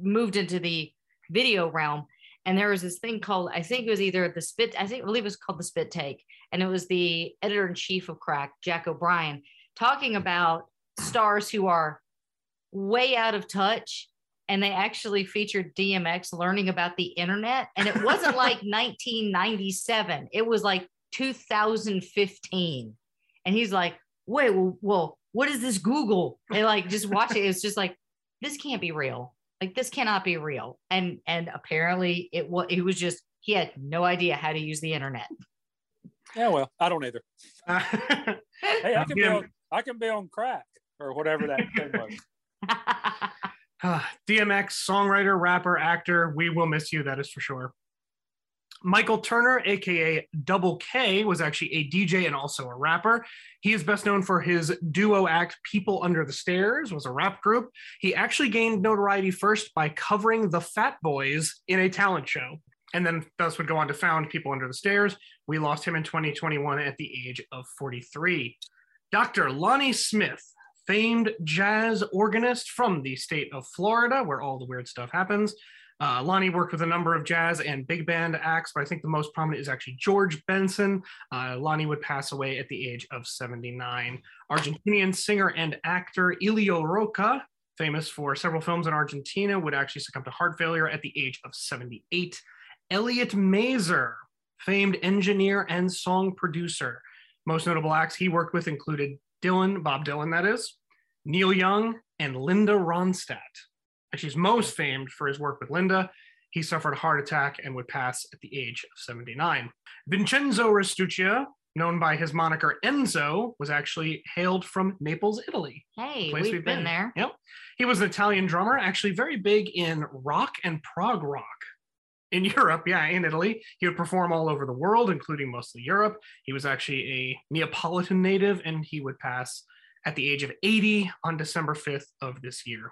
moved into the video realm. And there was this thing called, I believe it was called the Spit Take. And it was the editor-in-chief of Cracked, Jack O'Brien, talking about stars who are way out of touch, and they actually featured DMX learning about the internet, and it wasn't like 1997, it was like 2015, and he's like, wait, well, what is this Google? And like, just watch it, it's just like, this can't be real, like this cannot be real, and apparently it was just, he had no idea how to use the internet. Yeah, well, I don't either. Hey, I can be on crack or whatever that thing was. DMX, songwriter, rapper, actor. We will miss you, that is for sure. Michael Turner, aka Double K, was actually a DJ and also a rapper. He is best known for his duo act People Under the Stairs, was a rap group. He actually gained notoriety first by covering the Fat Boys in a talent show, and then thus would go on to found People Under the Stairs. We lost him in 2021 at the age of 43. Dr. Lonnie Smith, famed jazz organist from the state of Florida, where all the weird stuff happens. Lonnie worked with a number of jazz and big band acts, but I think the most prominent is actually George Benson. Lonnie would pass away at the age of 79. Argentinian singer and actor Elio Roca, famous for several films in Argentina, would actually succumb to heart failure at the age of 78. Elliot Mazer, famed engineer and song producer. Most notable acts he worked with included Bob Dylan, that is, Neil Young, and Linda Ronstadt. She's most famed for his work with Linda. He suffered a heart attack and would pass at the age of 79. Vincenzo Restuccia, known by his moniker Enzo, was actually hailed from Naples, Italy. Hey, we've been there. Yep. He was an Italian drummer, actually very big in rock and prog rock. In Europe, in Italy. He would perform all over the world, including mostly Europe. He was actually a Neapolitan native, and he would pass at the age of 80 on December 5th of this year.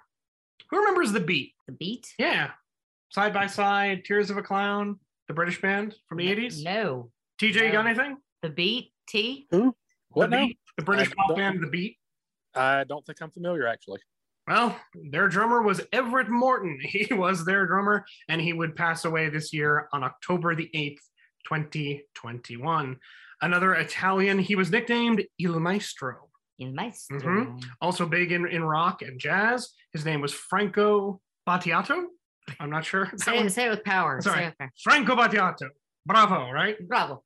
Who remembers The Beat? The Beat? Yeah. Side by Side, Tears of a Clown, the British band from the 80s? No. TJ, you got anything? The Beat? T? Who? What? The British pop band, The Beat. I don't think I'm familiar, actually. Well, their drummer was Everett Morton. He was their drummer, and he would pass away this year on October the 8th, 2021. Another Italian, he was nicknamed Il Maestro. Il Maestro. Mm-hmm. Also big in rock and jazz. His name was Franco Battiato. I'm not sure. Say it with power. Sorry. Say it with power. Franco Battiato. Bravo, right? Bravo.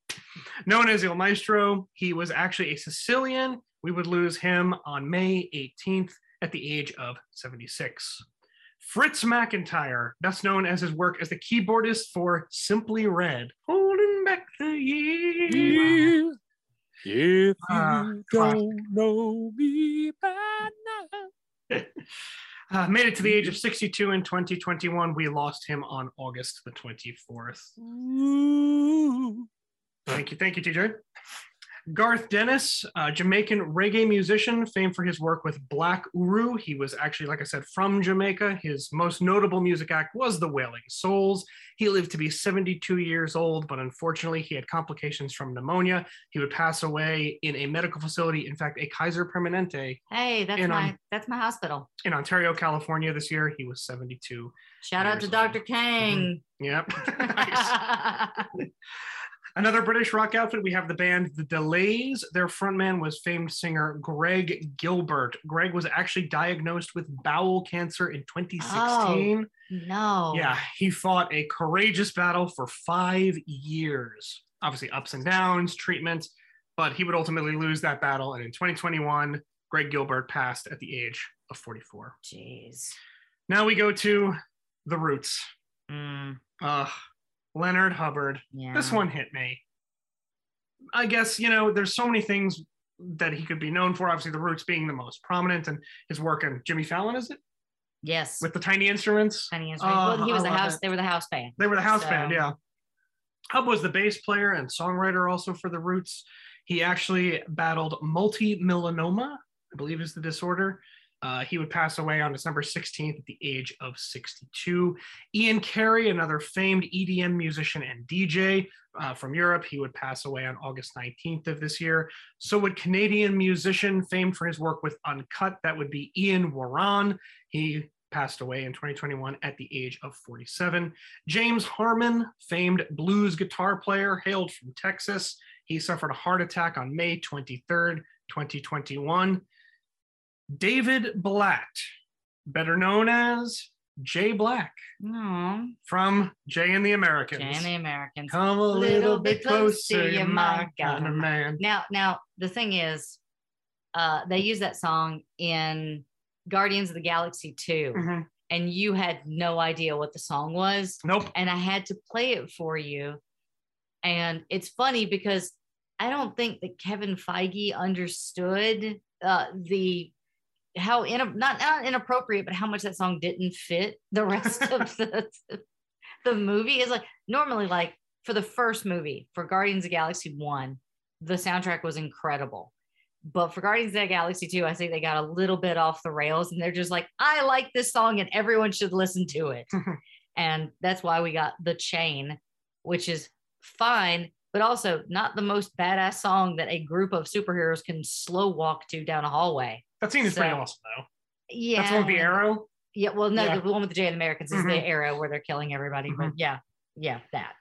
Known as Il Maestro, he was actually a Sicilian. We would lose him on May 18th at the age of 76. Fritz McIntyre, best known as his work as the keyboardist for Simply Red. Holding back the years. Wow. If you don't know me by now. Made it to the age of 62 in 2021. We lost him on August the 24th. Ooh. Thank you, TJ. Garth Dennis, Jamaican reggae musician, famed for his work with Black Uru. He was actually, like I said, from Jamaica. His most notable music act was the Wailing Souls. He lived to be 72 years old, but unfortunately he had complications from pneumonia. He would pass away in a medical facility, in fact, a Kaiser Permanente. Hey, that's my hospital. In Ontario, California this year. He was 72. Shout out to Dr. Kang. Mm-hmm. Yep. Another British rock outfit, we have the band The Delays. Their frontman was famed singer Greg Gilbert. Greg was actually diagnosed with bowel cancer in 2016. Oh, no. Yeah, he fought a courageous battle for 5 years. Obviously ups and downs, treatment, but he would ultimately lose that battle. And in 2021, Greg Gilbert passed at the age of 44. Jeez. Now we go to The Roots. Leonard Hubbard. Yeah. This one hit me. I guess, there's so many things that he could be known for, obviously The Roots being the most prominent, and his work on Jimmy Fallon, is it? Yes. With the Tiny Instruments. Well, he was they were the house band. They were the house band, yeah. Hubb was the bass player and songwriter also for The Roots. He actually battled multi-melanoma, I believe is the disorder. He would pass away on December 16th at the age of 62. Ian Carey, another famed EDM musician and DJ from Europe, he would pass away on August 19th of this year. So would Canadian musician famed for his work with Uncut, that would be Ian Waran. He passed away in 2021 at the age of 47. James Harmon, famed blues guitar player, hailed from Texas. He suffered a heart attack on May 23rd, 2021. David Blatt, better known as Jay Black, from Jay and the Americans. Jay and the Americans. Come a little bit closer, you my kind of man. Now, the thing is, they used that song in Guardians of the Galaxy 2, mm-hmm. and you had no idea what the song was. Nope. And I had to play it for you. And it's funny because I don't think that Kevin Feige understood how inappropriate, but how much that song didn't fit the rest of the movie. Is like normally, like for the first movie, for Guardians of the Galaxy 1, the soundtrack was incredible. But for Guardians of the Galaxy 2, I think they got a little bit off the rails, and they're just like, I like this song and everyone should listen to it. And that's why we got The Chain, which is fine, but also not the most badass song that a group of superheroes can slow walk to down a hallway. That scene is pretty awesome, though. Yeah. That's one with the arrow? Yeah, well, no, yeah. The one with the Jay and the Americans is mm-hmm. the arrow where they're killing everybody. Mm-hmm. But yeah, that.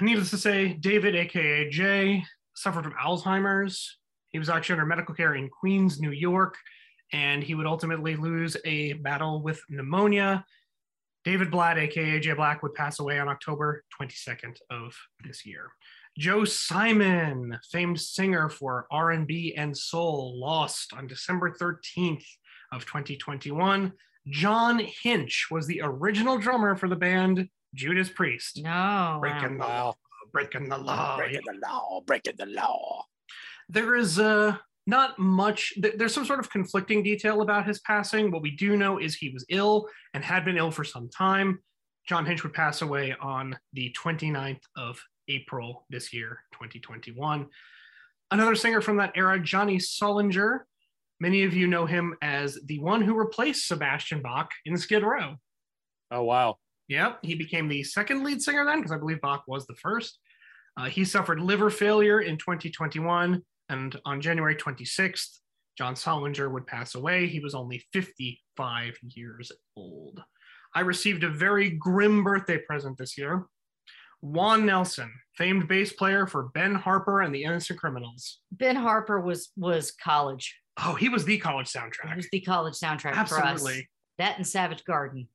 Needless to say, David, a.k.a. Jay, suffered from Alzheimer's. He was actually under medical care in Queens, New York, and he would ultimately lose a battle with pneumonia. David Blatt, a.k.a. Jay Black, would pass away on October 22nd of this year. Joe Simon, famed singer for R&B and soul, lost on December 13th of 2021. John Hinch was the original drummer for the band Judas Priest. No. Breaking the law, breaking the law. Breaking the law, breaking the law. There is not much, there's some sort of conflicting detail about his passing. What we do know is he was ill and had been ill for some time. John Hinch would pass away on the 29th of April this year, 2021. Another singer from that era, Johnny Solinger. Many of you know him as the one who replaced Sebastian Bach in Skid Row. Oh, wow. Yep, he became the second lead singer then, because I believe Bach was the first. He suffered liver failure in 2021, and on January 26th, John Solinger would pass away. He was only 55 years old. I received a very grim birthday present this year. Juan Nelson, famed bass player for Ben Harper and the Innocent Criminals. Ben Harper was college. Oh, he was the college soundtrack. He was the college soundtrack. Absolutely. For us. That and Savage Garden.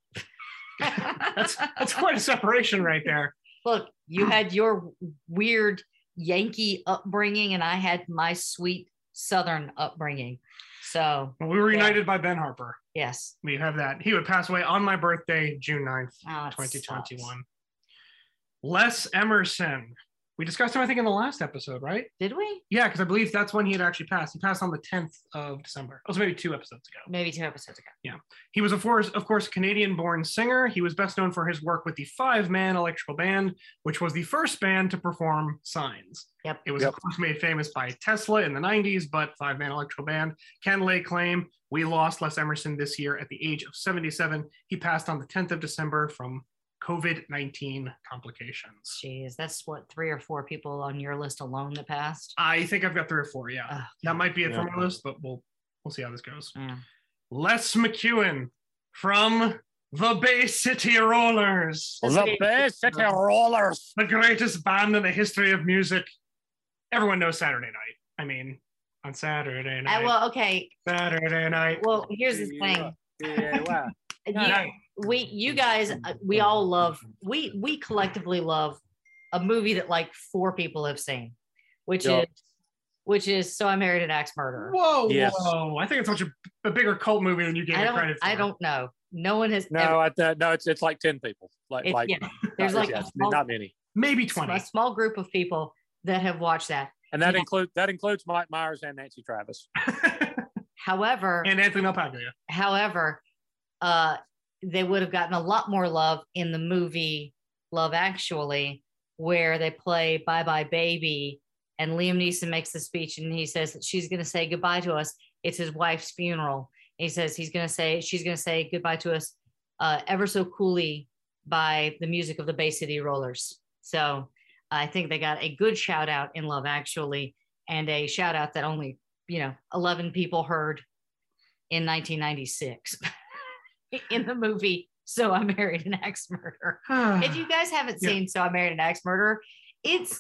that's quite a separation right there. Look, you had your weird Yankee upbringing, and I had my sweet Southern upbringing. So we were united by Ben Harper. Yes. We have that. He would pass away on my birthday, June 9th, 2021. Sucks. Les Emerson. We discussed him, I think, in the last episode, right? Did we? Yeah, because I believe that's when he had actually passed. He passed on the 10th of December. Oh, so maybe 2 episodes ago. Yeah. He was, of course, a Canadian-born singer. He was best known for his work with the five-man electrical band, which was the first band to perform Signs. Yep. It was, of course, made famous by Tesla in the 90s, but five-man electrical band can lay claim. We lost Les Emerson this year at the age of 77. He passed on the 10th of December from COVID-19 complications. Jeez, that's what, 3 or 4 people on your list alone that passed? I think I've got 3 or 4, yeah. That might be it for my list, but we'll see how this goes. Yeah. Les McEwen from the Bay City Rollers. The Bay City Rollers. The greatest band in the history of music. Everyone knows Saturday Night. I mean, on Saturday night. Saturday night. Well, here's the thing. Yeah. We collectively love a movie that like 4 people have seen, which is So I Married an Axe Murderer. Whoa! I think it's such a bigger cult movie than you gave it credit for. I don't know. No one has. It's like 10 people. Not many. Maybe 20. A small group of people that have watched that, and that includes Mike Myers and Nancy Travis. However, and Anthony Malpaglia. However, they would have gotten a lot more love in the movie Love Actually, where they play Bye Bye Baby and Liam Neeson makes the speech and he says that she's going to say goodbye to us. It's his wife's funeral. And he says she's going to say goodbye to us ever so coolly by the music of the Bay City Rollers. So I think they got a good shout out in Love Actually, and a shout out that only, 11 people heard in 1996. In the movie So I Married an Axe Murderer. If you guys haven't seen So I Married an Axe Murderer, it's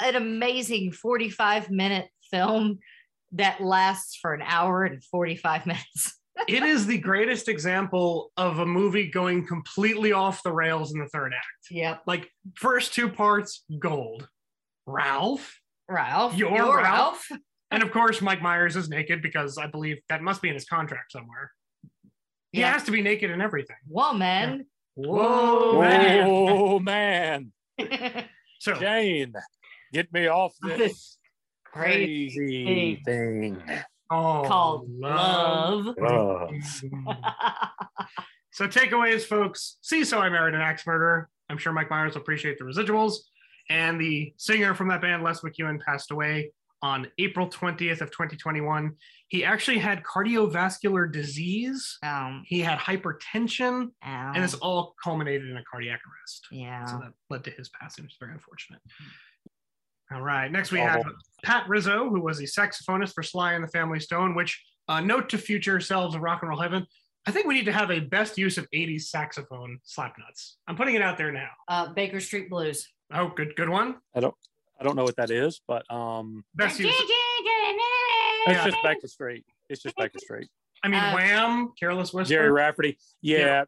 an amazing 45-minute film that lasts for an hour and 45 minutes. It is the greatest example of a movie going completely off the rails in the third act. Yep. Like, first 2 parts, gold. Ralph. You're Ralph. And of course, Mike Myers is naked because I believe that must be in his contract somewhere. He has to be naked in everything. Woman. Yeah. Whoa, man. So, Jane, get me off this crazy thing called love. So takeaways, folks. See So I Married an Axe Murderer. I'm sure Mike Myers will appreciate the residuals. And the singer from that band, Les McEwen, passed away on April 20th of 2021. He actually had cardiovascular disease. He had hypertension, and this all culminated in a cardiac arrest. Yeah. So that led to his passing, which is very unfortunate. All right, next we have Pat Rizzo, who was the saxophonist for Sly and the Family Stone, which, note to future selves of Rock and Roll Heaven, I think we need to have a best use of 80s saxophone slapnuts. I'm putting it out there now. Baker Street Blues. Oh, good one. I don't know what that is, but that's it's just Baker Street. I mean, Wham, Careless Whisper, Jerry Rafferty. Yeah,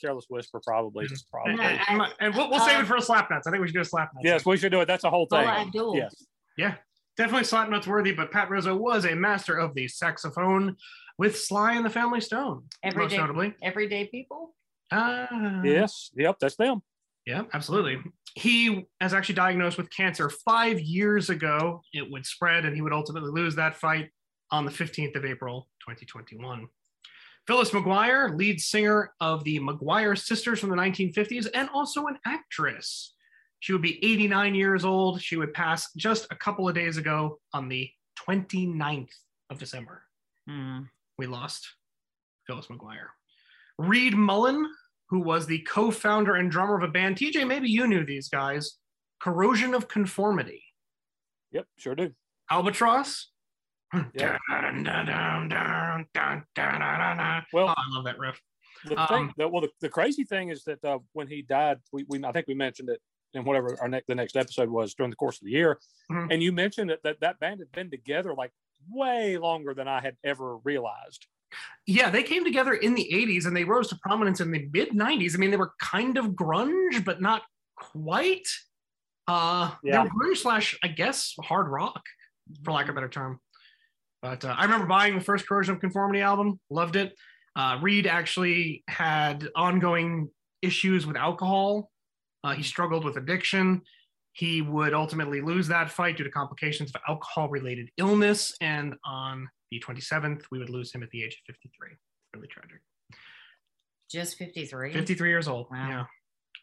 Careless Whisper probably. And we'll save it for Slapnuts. I think we should do a Slapnuts. Yes, we should do it. That's a whole thing. Yes. Yeah, definitely Slapnuts worthy. But Pat Rizzo was a master of the saxophone with Sly and the Family Stone, most notably. Everyday people. Yes. Yep. That's them. Yeah, absolutely. He was actually diagnosed with cancer 5 years ago. It would spread, and he would ultimately lose that fight on the 15th of April, 2021. Phyllis McGuire, lead singer of the McGuire Sisters from the 1950s, and also an actress. She would be 89 years old. She would pass just a couple of days ago on the 29th of December. Mm. We lost Phyllis McGuire. Reed Mullen, who was the co-founder and drummer of a band. TJ, maybe you knew these guys. Corrosion of Conformity. Yep, sure do. Albatross, Yep. Well, oh, I love that riff. The crazy thing is that when he died, I think we mentioned it in whatever the next episode was during the course of the year, mm-hmm. and you mentioned that band had been together like way longer than I had ever realized. Yeah, they came together in the 80s and they rose to prominence in the mid 90s. I mean, they were kind of grunge, but not quite. Yeah. They were grunge / I guess, hard rock, for lack of a better term. But I remember buying the first Corrosion of Conformity album, loved it. Reed actually had ongoing issues with alcohol. He struggled with addiction. He would ultimately lose that fight due to complications of alcohol-related illness. And on the 27th, we would lose him at the age of 53. Really tragic. Just 53? 53 years old, wow. Yeah.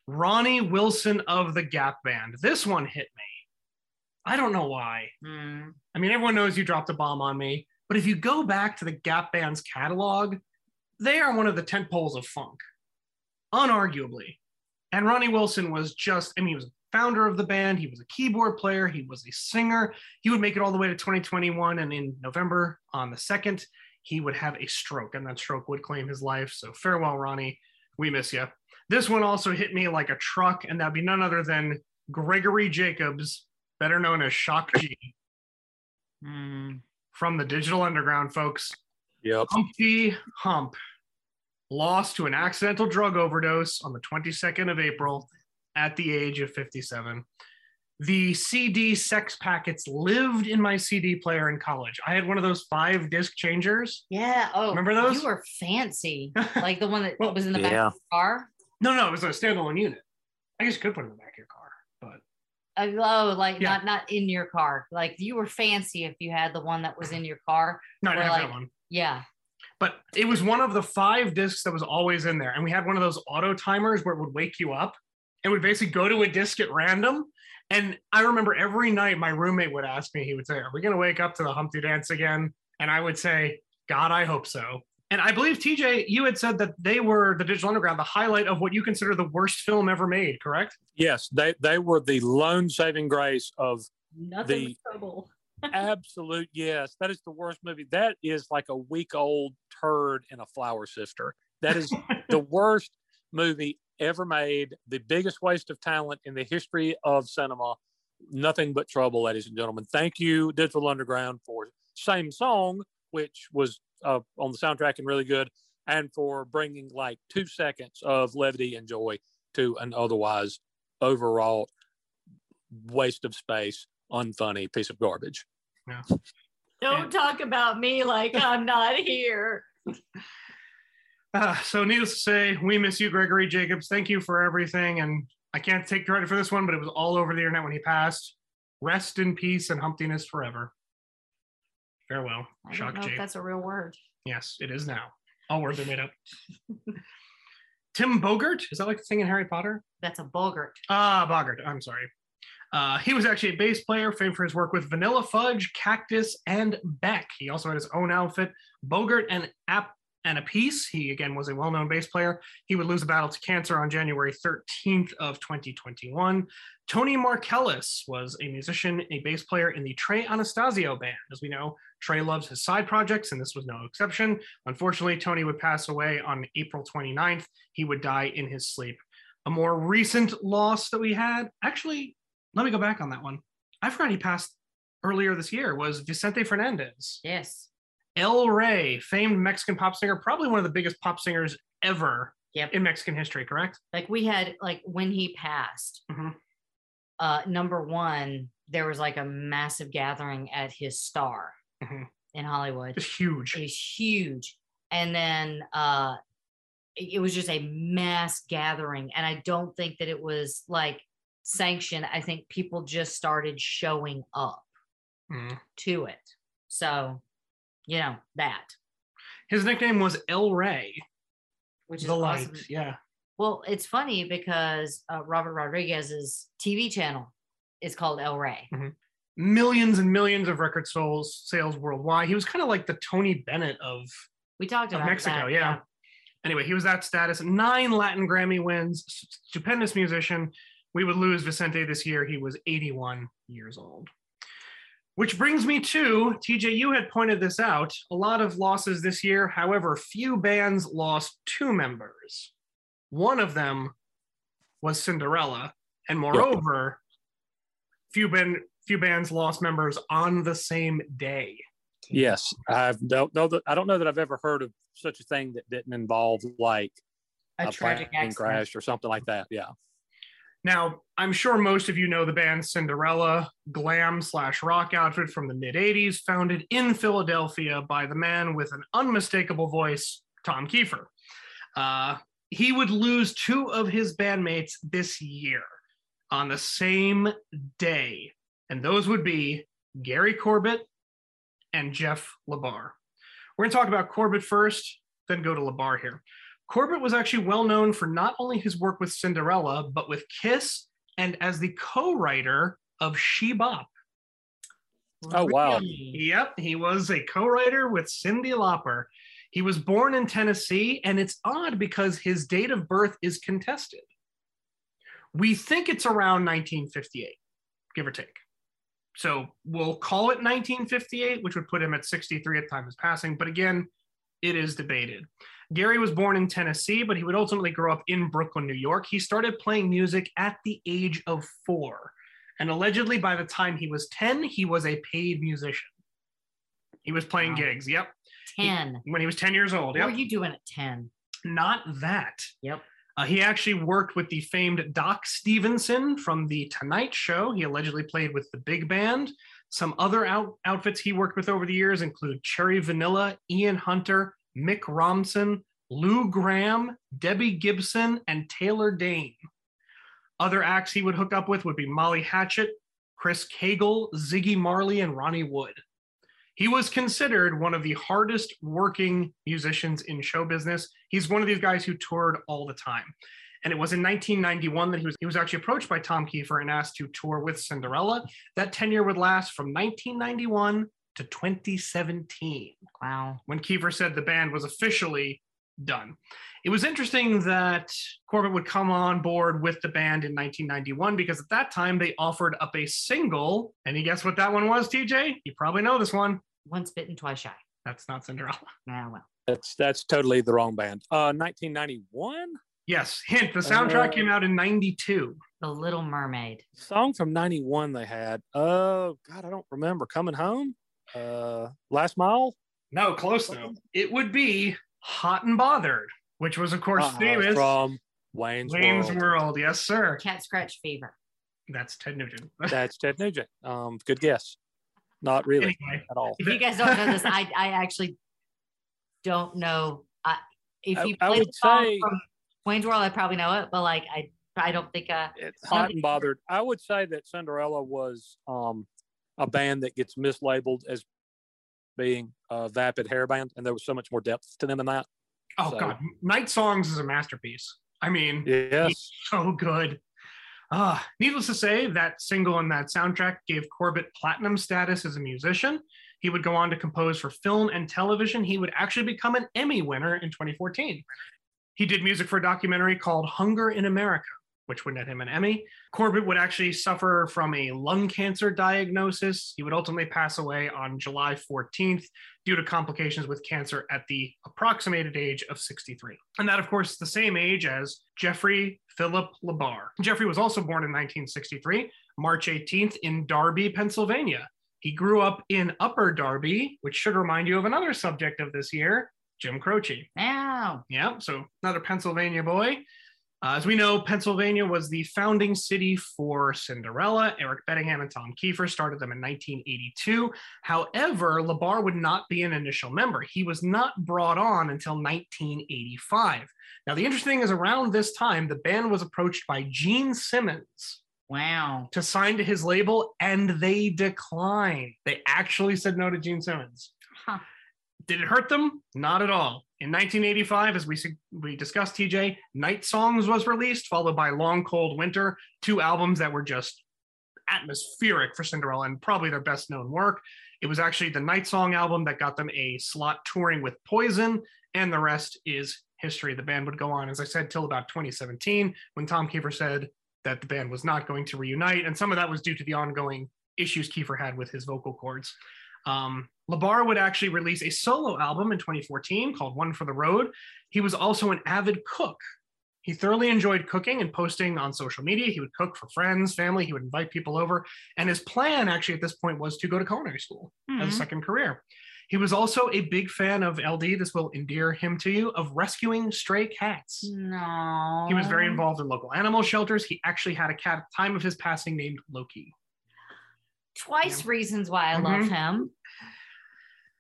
Ronnie Wilson of the Gap Band. This one hit me. I don't know why. Mm. I mean, everyone knows you dropped a bomb on me. But if you go back to the Gap Band's catalog, they are one of the tent poles of funk, unarguably. And Ronnie Wilson was he was founder of the band, he was a keyboard player, he was a singer. He would make it all the way to 2021, and in November on the 2nd, he would have a stroke, and that stroke would claim his life. So farewell, Ronnie, we miss you. This one also hit me like a truck, and that'd be none other than Gregory Jacobs, better known as Shock G, from the Digital Underground, folks. Yep. Humpty Hump lost to an accidental drug overdose on the 22nd of April at the age of 57. The CD Sex Packets lived in my CD player in college. I had one of those 5 disc changers. Yeah. Oh, remember those? You were fancy. Like the one that was in the back of your car? No, it was a standalone unit. I guess you could put it in the back of your car, but. Not in your car. Like, you were fancy if you had the one that was in your car. No, I didn't have that one. Yeah. But it was one of the 5 discs that was always in there. And we had one of those auto timers where it would wake you up. It would basically go to a disc at random. And I remember every night my roommate would ask me, he would say, "Are we going to wake up to the Humpty Dance again?" And I would say, "God, I hope so." And I believe, TJ, you had said that they were, the Digital Underground, the highlight of what you consider the worst film ever made, correct? Yes, they were the lone saving grace of nothing but trouble. Absolute, yes. That is the worst movie. That is like a week-old turd in a flower sister. That is the worst movie ever made. The biggest waste of talent in the history of cinema. Nothing but trouble, ladies and gentlemen. Thank you, Digital Underground, for Same Song, which was on the soundtrack and really good, and for bringing like 2 seconds of levity and joy to an otherwise overwrought waste of space, unfunny piece of garbage. Yeah. Don't talk about me like I'm not here. So needless to say, we miss you, Gregory Jacobs. Thank you for everything. And I can't take credit for this one, but it was all over the internet when he passed. Rest in peace and humptiness forever. Farewell, Shock G. That's a real word. Yes, it is now. All words are made up. Tim Bogert? Is that like the thing in Harry Potter? That's a Bogert. Bogert. I'm sorry. He was actually a bass player, famed for his work with Vanilla Fudge, Cactus, and Beck. He also had his own outfit, Bogert and a Piece. He, again, was a well-known bass player. He would lose the battle to cancer on January 13th of 2021. Tony Markellis was a musician, a bass player in the Trey Anastasio Band. As we know, Trey loves his side projects, and this was no exception. Unfortunately, Tony would pass away on April 29th. He would die in his sleep. A more recent loss that we had, actually, let me go back on that one. I forgot he passed earlier this year, was Vicente Fernandez. Yes. El Rey, famed Mexican pop singer, probably one of the biggest pop singers ever in Mexican history, correct? Like, we had, like, when he passed, number one, there was like a massive gathering at his Star in Hollywood. It's huge. It's huge. And then it was just a mass gathering. And I don't think that it was like sanctioned. I think people just started showing up to it. So... you know, that. His nickname was El Rey. Which is the awesome. Light, yeah. Well, it's funny because Robert Rodriguez's TV channel is called El Rey. Mm-hmm. Millions and millions of record sales worldwide. He was kind of like the Tony Bennett of Mexico, that, yeah. Anyway, he was that status. 9 Latin Grammy wins, stupendous musician. We would lose Vicente this year. He was 81 years old. Which brings me to, TJ, you had pointed this out, a lot of losses this year. However, few bands lost two members. One of them was Cinderella. And moreover, few bands lost members on the same day. Yes. I don't know that I've ever heard of such a thing that didn't involve like a tragic plane crash or something like that. Yeah. Now, I'm sure most of you know the band Cinderella, glam/rock outfit from the mid-'80s, founded in Philadelphia by the man with an unmistakable voice, Tom Kiefer. He would lose two of his bandmates this year on the same day, and those would be Gary Corbett and Jeff LeBar. We're going to talk about Corbett first, then go to LeBar here. Corbett was actually well known for not only his work with Cinderella, but with Kiss and as the co-writer of She Bop. Oh, wow. Yep, he was a co-writer with Cyndi Lauper. He was born in Tennessee, and it's odd because his date of birth is contested. We think it's around 1958, give or take. So we'll call it 1958, which would put him at 63 at the time of his passing. But again, it is debated. Gary was born in Tennessee, but he would ultimately grow up in Brooklyn, New York. He started playing music at the age of 4. And allegedly by the time he was 10, he was a paid musician. He was playing gigs. Yep. 10. When he was 10 years old. Yep. What were you doing at 10? Not that. Yep. He actually worked with the famed Doc Stevenson from The Tonight Show. He allegedly played with the big band. Some other outfits he worked with over the years include Cherry Vanilla, Ian Hunter, Mick Romson, Lou Gramm, Debbie Gibson, and Taylor Dane. Other acts he would hook up with would be Molly Hatchet, Chris Cagle, Ziggy Marley, and Ronnie Wood. He was considered one of the hardest working musicians in show business. He's one of these guys who toured all the time. And it was in 1991 that he was actually approached by Tom Kiefer and asked to tour with Cinderella. That tenure would last from 1991 to 2017. Wow. When Kiefer said the band was officially done. It was interesting that Corbett would come on board with the band in 1991 because at that time they offered up a single. And you guess what that one was, TJ? You probably know this one. Once Bitten, Twice Shy. That's not Cinderella. Ah, well. That's totally the wrong band. 1991? Yes. Hint, the soundtrack came out in 92. The Little Mermaid. Song from 91 they had. Oh, God, I don't remember. Coming Home? Last Mile? No, close though. It would be Hot and Bothered, which was, of course, famous. From Wayne's World. Yes, sir. Cat Scratch Fever. That's Ted Nugent. That's Ted Nugent. Good guess. Not really at all. If you guys don't know this, I actually don't know. If you played the song from Wayne's World, I probably know it, but like I don't think it's Hot and Bothered. I would say that Cinderella was a band that gets mislabeled as being a vapid hair band, and there was so much more depth to them than that. Oh, so. God. Night Songs is a masterpiece. I mean, yes. It's so good. Needless to say, that single and that soundtrack gave Corbett platinum status as a musician. He would go on to compose for film and television. He would actually become an Emmy winner in 2014. He did music for a documentary called Hunger in America, which would net him an Emmy. Corbett would actually suffer from a lung cancer diagnosis. He would ultimately pass away on July 14th due to complications with cancer at the approximated age of 63. And that, of course, is the same age as Jeffrey Philip LeBar. Jeffrey was also born in 1963, March 18th in Darby, Pennsylvania. He grew up in Upper Darby, which should remind you of another subject of this year, Jim Croce. Wow. Yeah, so another Pennsylvania boy. As we know, Pennsylvania was the founding city for Cinderella. Eric Bettingham and Tom Kiefer started them in 1982. However, LeBar would not be an initial member. He was not brought on until 1985. Now, the interesting thing is around this time, the band was approached by Gene Simmons. Wow. To sign to his label, and they declined. They actually said no to Gene Simmons. Huh. Did it hurt them? Not at all. In 1985, as we discussed, TJ, Night Songs was released, followed by Long Cold Winter, two albums that were just atmospheric for Cinderella and probably their best known work. It was actually the Night Song album that got them a slot touring with Poison, and the rest is history. The band would go on, as I said, till about 2017, when Tom Kiefer said that the band was not going to reunite, and some of that was due to the ongoing issues Kiefer had with his vocal cords. Labarre would actually release a solo album in 2014 called One for the Road. He was also an avid cook. He thoroughly enjoyed cooking and posting on social media. He would cook for friends, family. He would invite people over. And his plan actually at this point was to go to culinary school as a second career. He was also a big fan of LD, this will endear him to you, of rescuing stray cats. No. He was very involved in local animal shelters. He actually had a cat at the time of his passing named Loki. Reasons why I love him.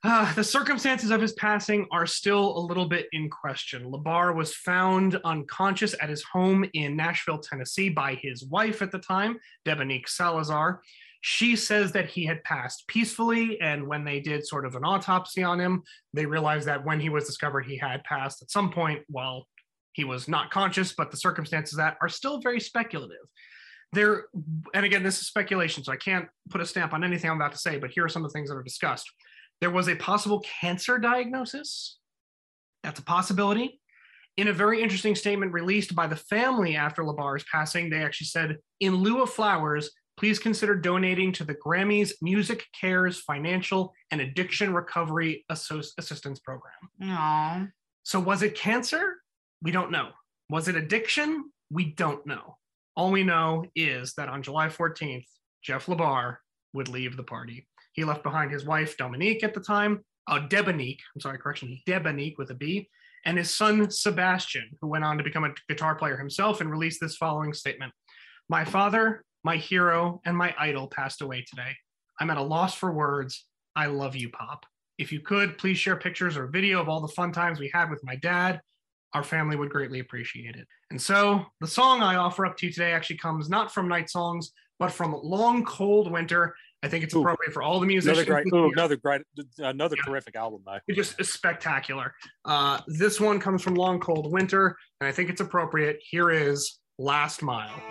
The circumstances of his passing are still a little bit in question. Labarre was found unconscious at his home in Nashville, Tennessee by his wife at the time, Debonique Salazar. She says that he had passed peacefully, and when they did sort of an autopsy on him, they realized that when he was discovered, he had passed at some point while he was not conscious, but the circumstances of that are still very speculative. There, and again, this is speculation, so I can't put a stamp on anything I'm about to say, but here are some of the things that are discussed. There was a possible cancer diagnosis. That's a possibility. In a very interesting statement released by the family after Labarre's passing, they actually said, in lieu of flowers, please consider donating to the Grammys Music Cares Financial and Addiction Recovery Assistance Program. Aww. So was it cancer? We don't know. Was it addiction? We don't know. All we know is that on July 14th, Jeff Labarre would leave the party. He left behind his wife, Dominique at the time, Debonique with a B, and his son, Sebastian, who went on to become a guitar player himself and released this following statement. My father, my hero, and my idol passed away today. I'm at a loss for words. I love you, Pop. If you could, please share pictures or video of all the fun times we had with my dad. Our family would greatly appreciate it. And so the song I offer up to you today actually comes not from Night Songs, but from Long Cold Winter. I think it's appropriate for all the musicians. Another terrific album, though. It just is spectacular. This one comes from Long Cold Winter, and I think it's appropriate. Here is Last Mile.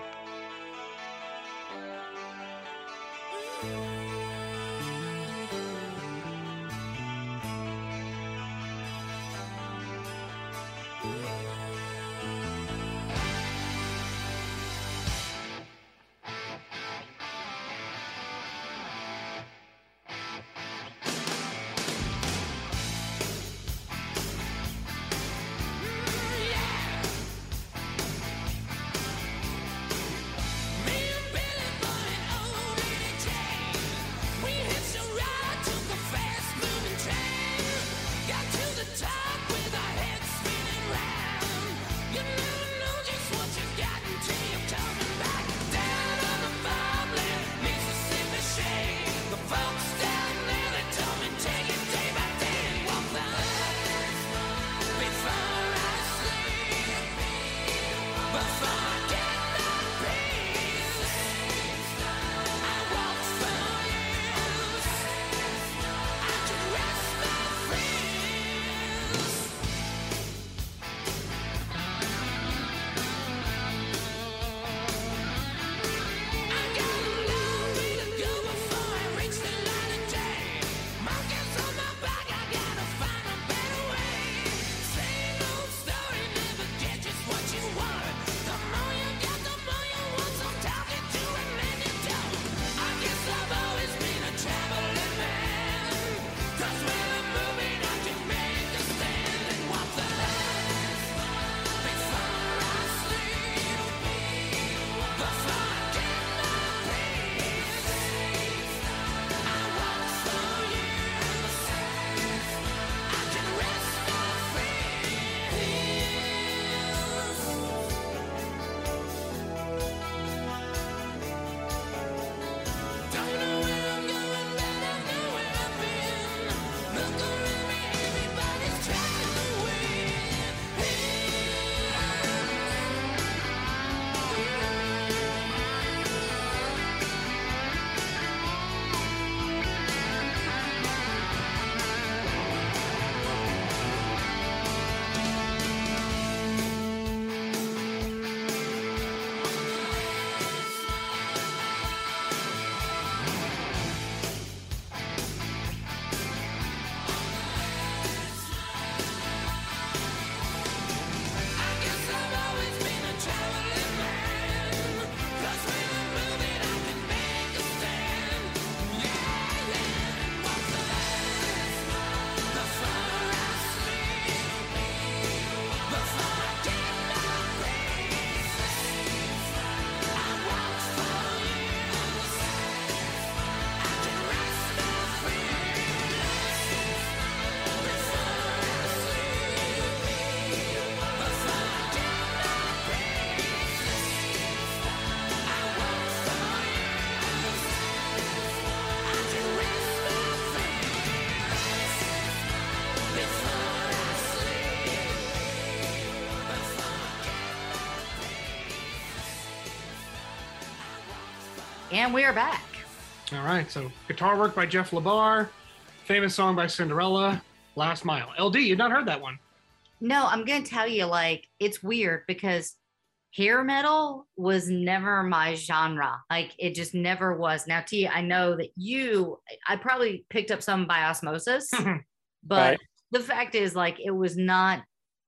And we are back. All right, so guitar work by Jeff LaBar, famous song by Cinderella, Last Mile. LD, you've not heard that one. No, I'm going to tell you, like, it's weird because hair metal was never my genre. Like, it just never was. Now, T, I know that I probably picked up some by osmosis, but right. The fact is, like, it was not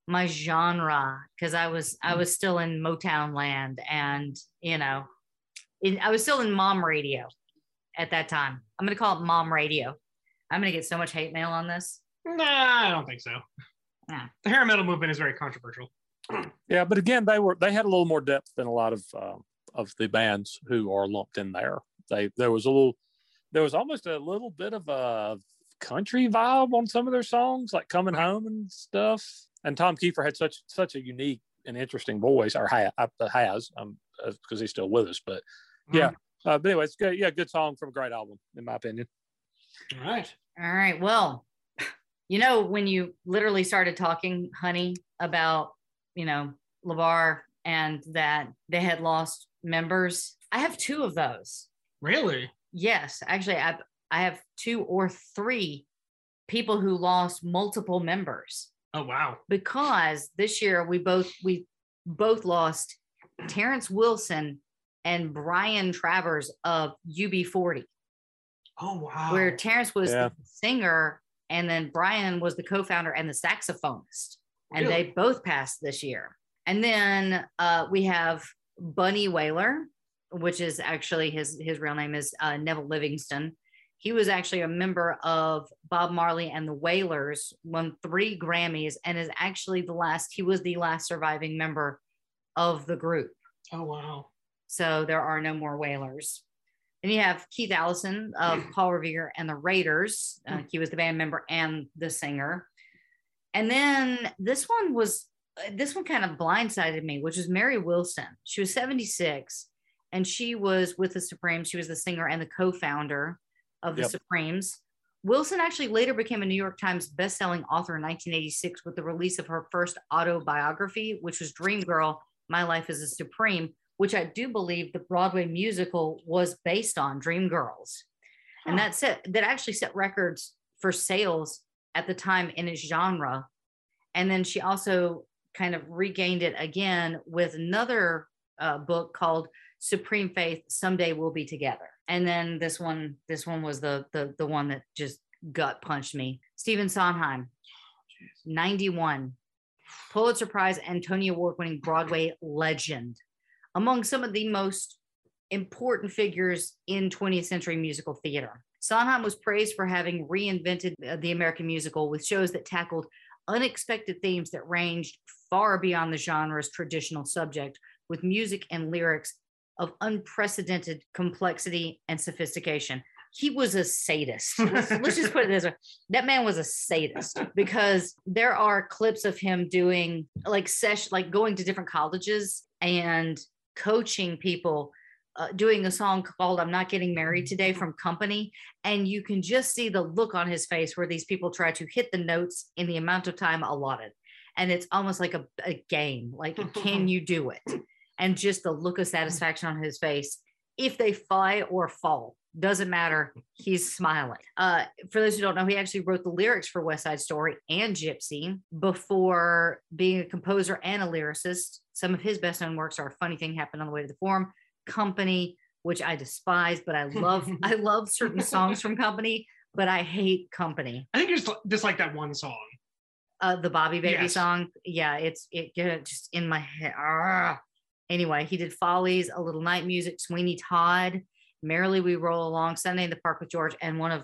my genre because I was still in Motown land and, you know, I was still in mom radio at that time. I'm going to call it mom radio. I'm going to get so much hate mail on this. Nah, I don't think so. Nah. The hair metal movement is very controversial. Yeah, but again, they had a little more depth than a lot of the bands who are lumped in there. There was almost a little bit of a country vibe on some of their songs, like Coming Home and stuff. And Tom Kiefer had such a unique and interesting voice, or has, because he's still with us. But yeah, but anyway, it's good. Yeah, good song from a great album, in my opinion. All right. Well, you know, when you literally started talking, honey, about, you know, LaBar and that they had lost members, I have two of those. Really? Yes, actually, I have two or three people who lost multiple members. Oh, wow. Because this year we both lost Terrence Wilson and Brian Travers of UB40. Oh, wow. Where Terrence was the singer, and then Brian was the co-founder and the saxophonist. And really? They both passed this year. And then we have Bunny Wailer, which is actually his real name is Neville Livingston. He was actually a member of Bob Marley and the Wailers, won 3 Grammys, and is actually he was the last surviving member of the group. Oh, wow. So there are no more Wailers. And you have Keith Allison of Paul Revere and the Raiders. He was the band member and the singer. And then this one kind of blindsided me, which is Mary Wilson. She was 76 and she was with the Supremes. She was the singer and the co-founder of the Supremes. Wilson actually later became a New York Times bestselling author in 1986 with the release of her first autobiography, which was Dream Girl, My Life as a Supreme, which I do believe the Broadway musical was based on, Dream Girls. Huh. And that actually set records for sales at the time in its genre. And then she also kind of regained it again with another book called Supreme Faith, Someday We'll Be Together. And then this one was the one that just gut punched me. Stephen Sondheim, 91, Pulitzer Prize and Tony Award-winning Broadway legend, among some of the most important figures in 20th century musical theater. Sondheim was praised for having reinvented the American musical with shows that tackled unexpected themes that ranged far beyond the genre's traditional subject, with music and lyrics of unprecedented complexity and sophistication. He was a sadist. Let's just put it this way. That man was a sadist, because there are clips of him doing like going to different colleges and coaching people, doing a song called I'm Not Getting Married Today from Company. And you can just see the look on his face where these people try to hit the notes in the amount of time allotted. And it's almost like a game, like, can you do it? And just the look of satisfaction on his face. If they fly or fall, doesn't matter, he's smiling. For those who don't know, he actually wrote the lyrics for West Side Story and Gypsy before being a composer and a lyricist. Some of his best known works are Funny Thing Happened on the Way to the Forum, Company, which I despise, but I love I love certain songs from Company, but I hate Company. I think you just like that one song. The Bobby Baby song. Yeah, it's just in my head. Arrgh. Anyway, he did Follies, A Little Night Music, Sweeney Todd, Merrily We Roll Along, Sunday in the Park with George, and one of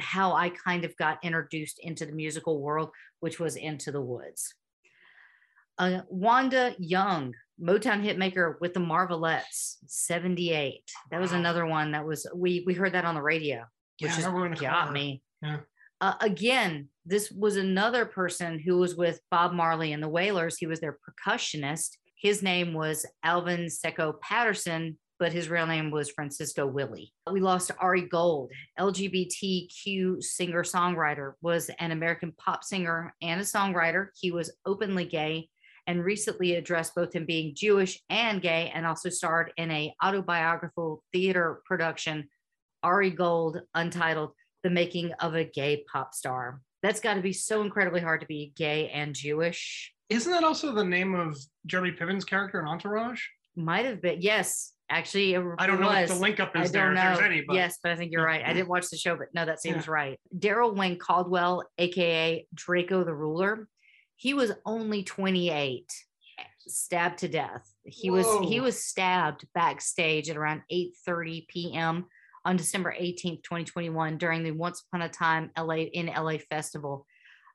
how I kind of got introduced into the musical world, which was Into the Woods. Wanda Young, Motown hitmaker with the Marvelettes, 78. That was another one that was, we heard that on the radio, which just got me. Yeah. Again, this was another person who was with Bob Marley and the Wailers. He was their percussionist. His name was Alvin Secco Patterson, but his real name was Francisco Willie. We lost Ari Gold, LGBTQ singer-songwriter, was an American pop singer and a songwriter. He was openly gay and recently addressed both him being Jewish and gay, and also starred in a autobiographical theater production, Ari Gold, untitled The Making of a Gay Pop Star. That's got to be so incredibly hard to be gay and Jewish. Isn't that also the name of Jeremy Piven's character in Entourage? Might have been, yes. Actually, I don't know if the link up is there, if there's any. But. Yes, but I think you're right. I didn't watch the show, but no, that seems right. Daryl Wayne Caldwell, a.k.a. Draco the Ruler, he was only 28, stabbed to death. He was stabbed backstage at around 8:30 p.m. on December 18th, 2021, during the Once Upon a Time LA Festival.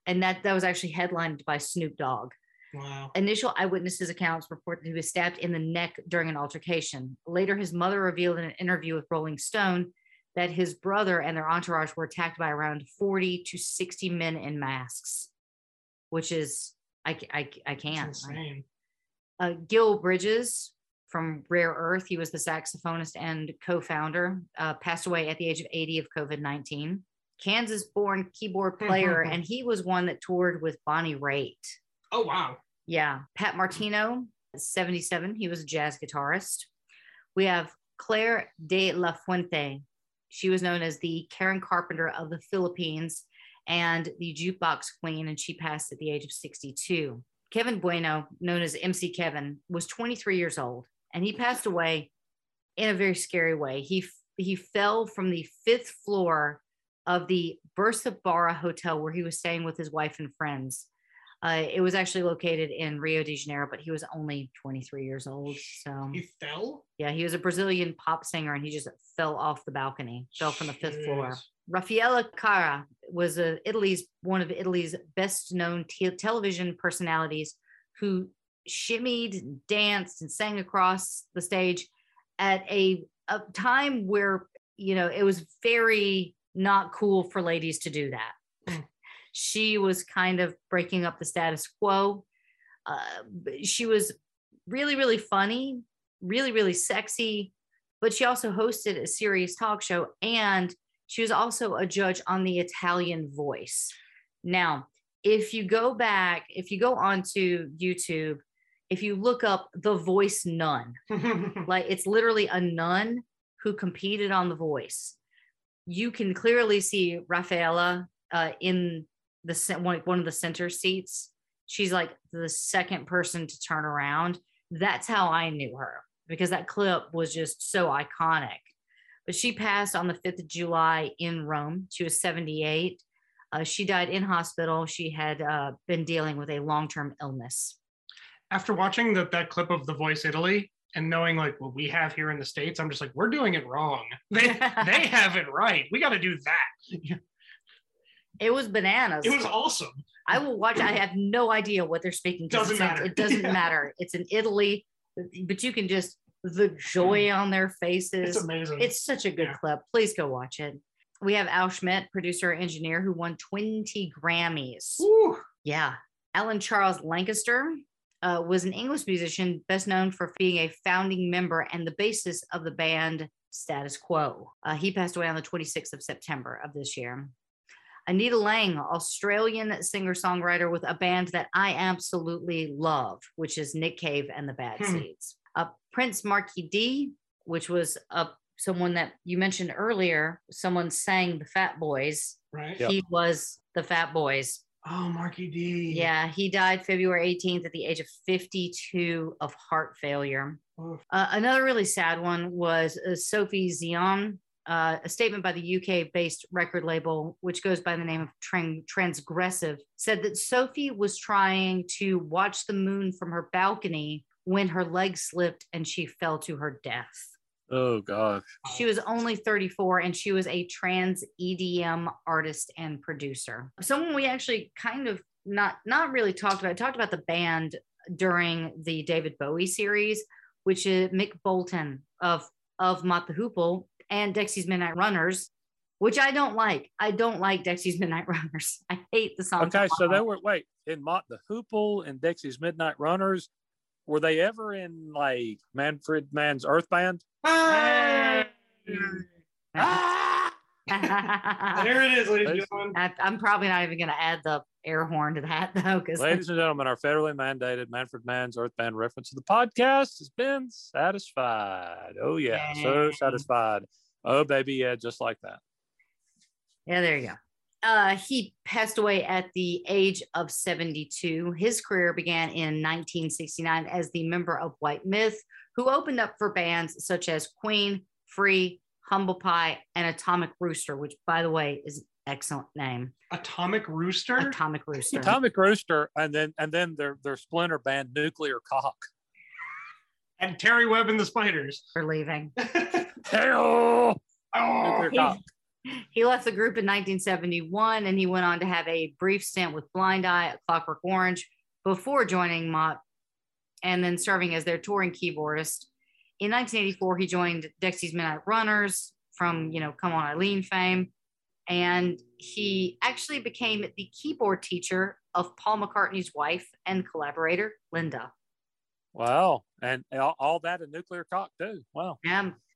And that was actually headlined by Snoop Dogg. Wow. Initial eyewitnesses' accounts report that he was stabbed in the neck during an altercation. Later, his mother revealed in an interview with Rolling Stone that his brother and their entourage were attacked by around 40 to 60 men in masks, which is, I can't. It's insane. Gil Bridges from Rare Earth, he was the saxophonist and co-founder, passed away at the age of 80 of COVID-19. Kansas-born keyboard player, and he was one that toured with Bonnie Raitt. Oh, wow. Yeah. Pat Martino, 77. He was a jazz guitarist. We have Claire de la Fuente. She was known as the Karen Carpenter of the Philippines and the Jukebox Queen, and she passed at the age of 62. Kevin Bueno, known as MC Kevin, was 23 years old, and he passed away in a very scary way. He fell from the 5th floor of the Bersabarra Hotel where he was staying with his wife and friends. It was actually located in Rio de Janeiro, but he was only 23 years old. So he fell? Yeah, he was a Brazilian pop singer, and he just fell off the balcony, fell from the 5th floor. Raffaella Cara was one of Italy's best-known television personalities who shimmied, danced, and sang across the stage at a time where, you know, it was very not cool for ladies to do that. She was kind of breaking up the status quo. She was really, really funny, really, really sexy, but she also hosted a serious talk show, and she was also a judge on The Italian Voice. Now, if you go onto YouTube, if you look up The Voice Nun, like it's literally a nun who competed on The Voice. You can clearly see Raffaella in the one of the center seats. She's like the second person to turn around. That's how I knew her, because that clip was just so iconic. But she passed on the 5th of July in Rome. She was 78. She died in hospital. She had been dealing with a long-term illness. After watching that clip of The Voice Italy and knowing like what we have here in the States, I'm just like, we're doing it wrong. They have it right. We got to do that. It was bananas. It was awesome. I will watch. I have no idea what they're speaking. Doesn't matter. It doesn't matter. It's in Italy, but you can just the joy on their faces. It's amazing. It's such a good clip. Please go watch it. We have Al Schmidt, producer and engineer, who won 20 Grammys. Ooh. Yeah. Alan Charles Lancaster was an English musician, best known for being a founding member and the bassist of the band Status Quo. He passed away on the 26th of September of this year. Anita Lang, Australian singer-songwriter with a band that I absolutely love, which is Nick Cave and the Bad Seeds. Prince Marky D, which was someone that you mentioned earlier, someone sang the Fat Boys. Right. Yep. He was the Fat Boys. Oh, Marky D. Yeah, he died February 18th at the age of 52 of heart failure. Oh. Another really sad one was Sophie Zion. A statement by the UK-based record label, which goes by the name of Transgressive, said that Sophie was trying to watch the moon from her balcony when her leg slipped and she fell to her death. Oh, God. She was only 34, and she was a trans EDM artist and producer. Someone we actually kind of not really talked about. I talked about the band during the David Bowie series, which is Mick Bolton of Mott the Hoople and Dexy's Midnight Runners, which I don't like. I don't like Dexy's Midnight Runners. I hate the song. Okay, so they were, in Mott the Hoople and Dexy's Midnight Runners, were they ever in, like, Manfred Mann's Earth Band? Hey! Ah! There it is, ladies and gentlemen. I'm probably not even going to add the air horn to that, though. Ladies and gentlemen, our federally mandated Manfred Mann's Earthbound reference to the podcast has been satisfied. Oh, yeah. Yay. So satisfied. Oh, baby. Yeah, just like that. Yeah, there you go. He passed away at the age of 72. His career began in 1969 as the member of White Myth, who opened up for bands such as Queen, Free, Humble Pie, and Atomic Rooster, which, by the way, is an excellent name. Atomic Rooster? Atomic Rooster. Atomic Rooster, and then their splinter band, Nuclear Cock. And Terry Webb and the Spiders. They're leaving. Hey-oh! Oh, Nuclear Cock. He left the group in 1971, and he went on to have a brief stint with Blind Eye at Clockwork Orange before joining Mott and then serving as their touring keyboardist. In 1984, he joined Dexys Midnight Runners from, Come On Eileen fame, and he actually became the keyboard teacher of Paul McCartney's wife and collaborator, Linda. Wow. And all that in Nuclear Cock, too. Wow.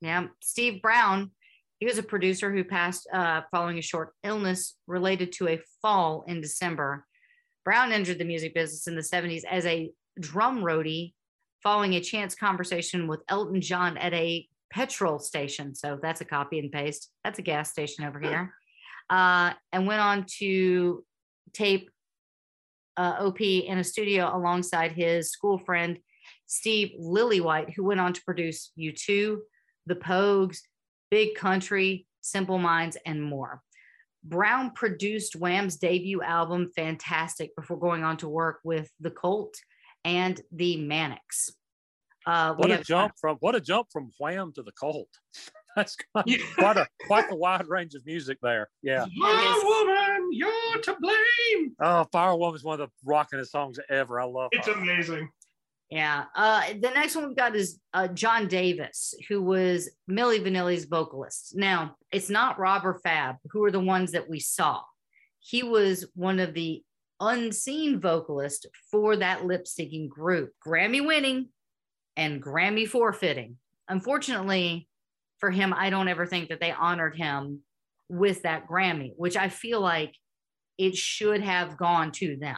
Yeah. Steve Brown. He was a producer who passed following a short illness related to a fall in December. Brown entered the music business in the 70s as a drum roadie following a chance conversation with Elton John at a petrol station. So that's a copy and paste. That's a gas station over here. And went on to tape OP in a studio alongside his school friend, Steve Lillywhite, who went on to produce U2, The Pogues, Big Country, Simple Minds, and more. Brown produced Wham's debut album, Fantastic, before going on to work with The Cult and The Manics. What a jump from Wham to The Cult. That's quite a wide range of music there. Yeah. Firewoman, you're to blame. Oh, Firewoman is one of the rockinest songs ever. I love it. It's amazing. Yeah. The next one we've got is John Davis, who was Milli Vanilli's vocalist. Now, it's not Rob or Fab, who are the ones that we saw. He was one of the unseen vocalists for that lip-syncing group, Grammy winning and Grammy forfeiting. Unfortunately for him, I don't ever think that they honored him with that Grammy, which I feel like it should have gone to them.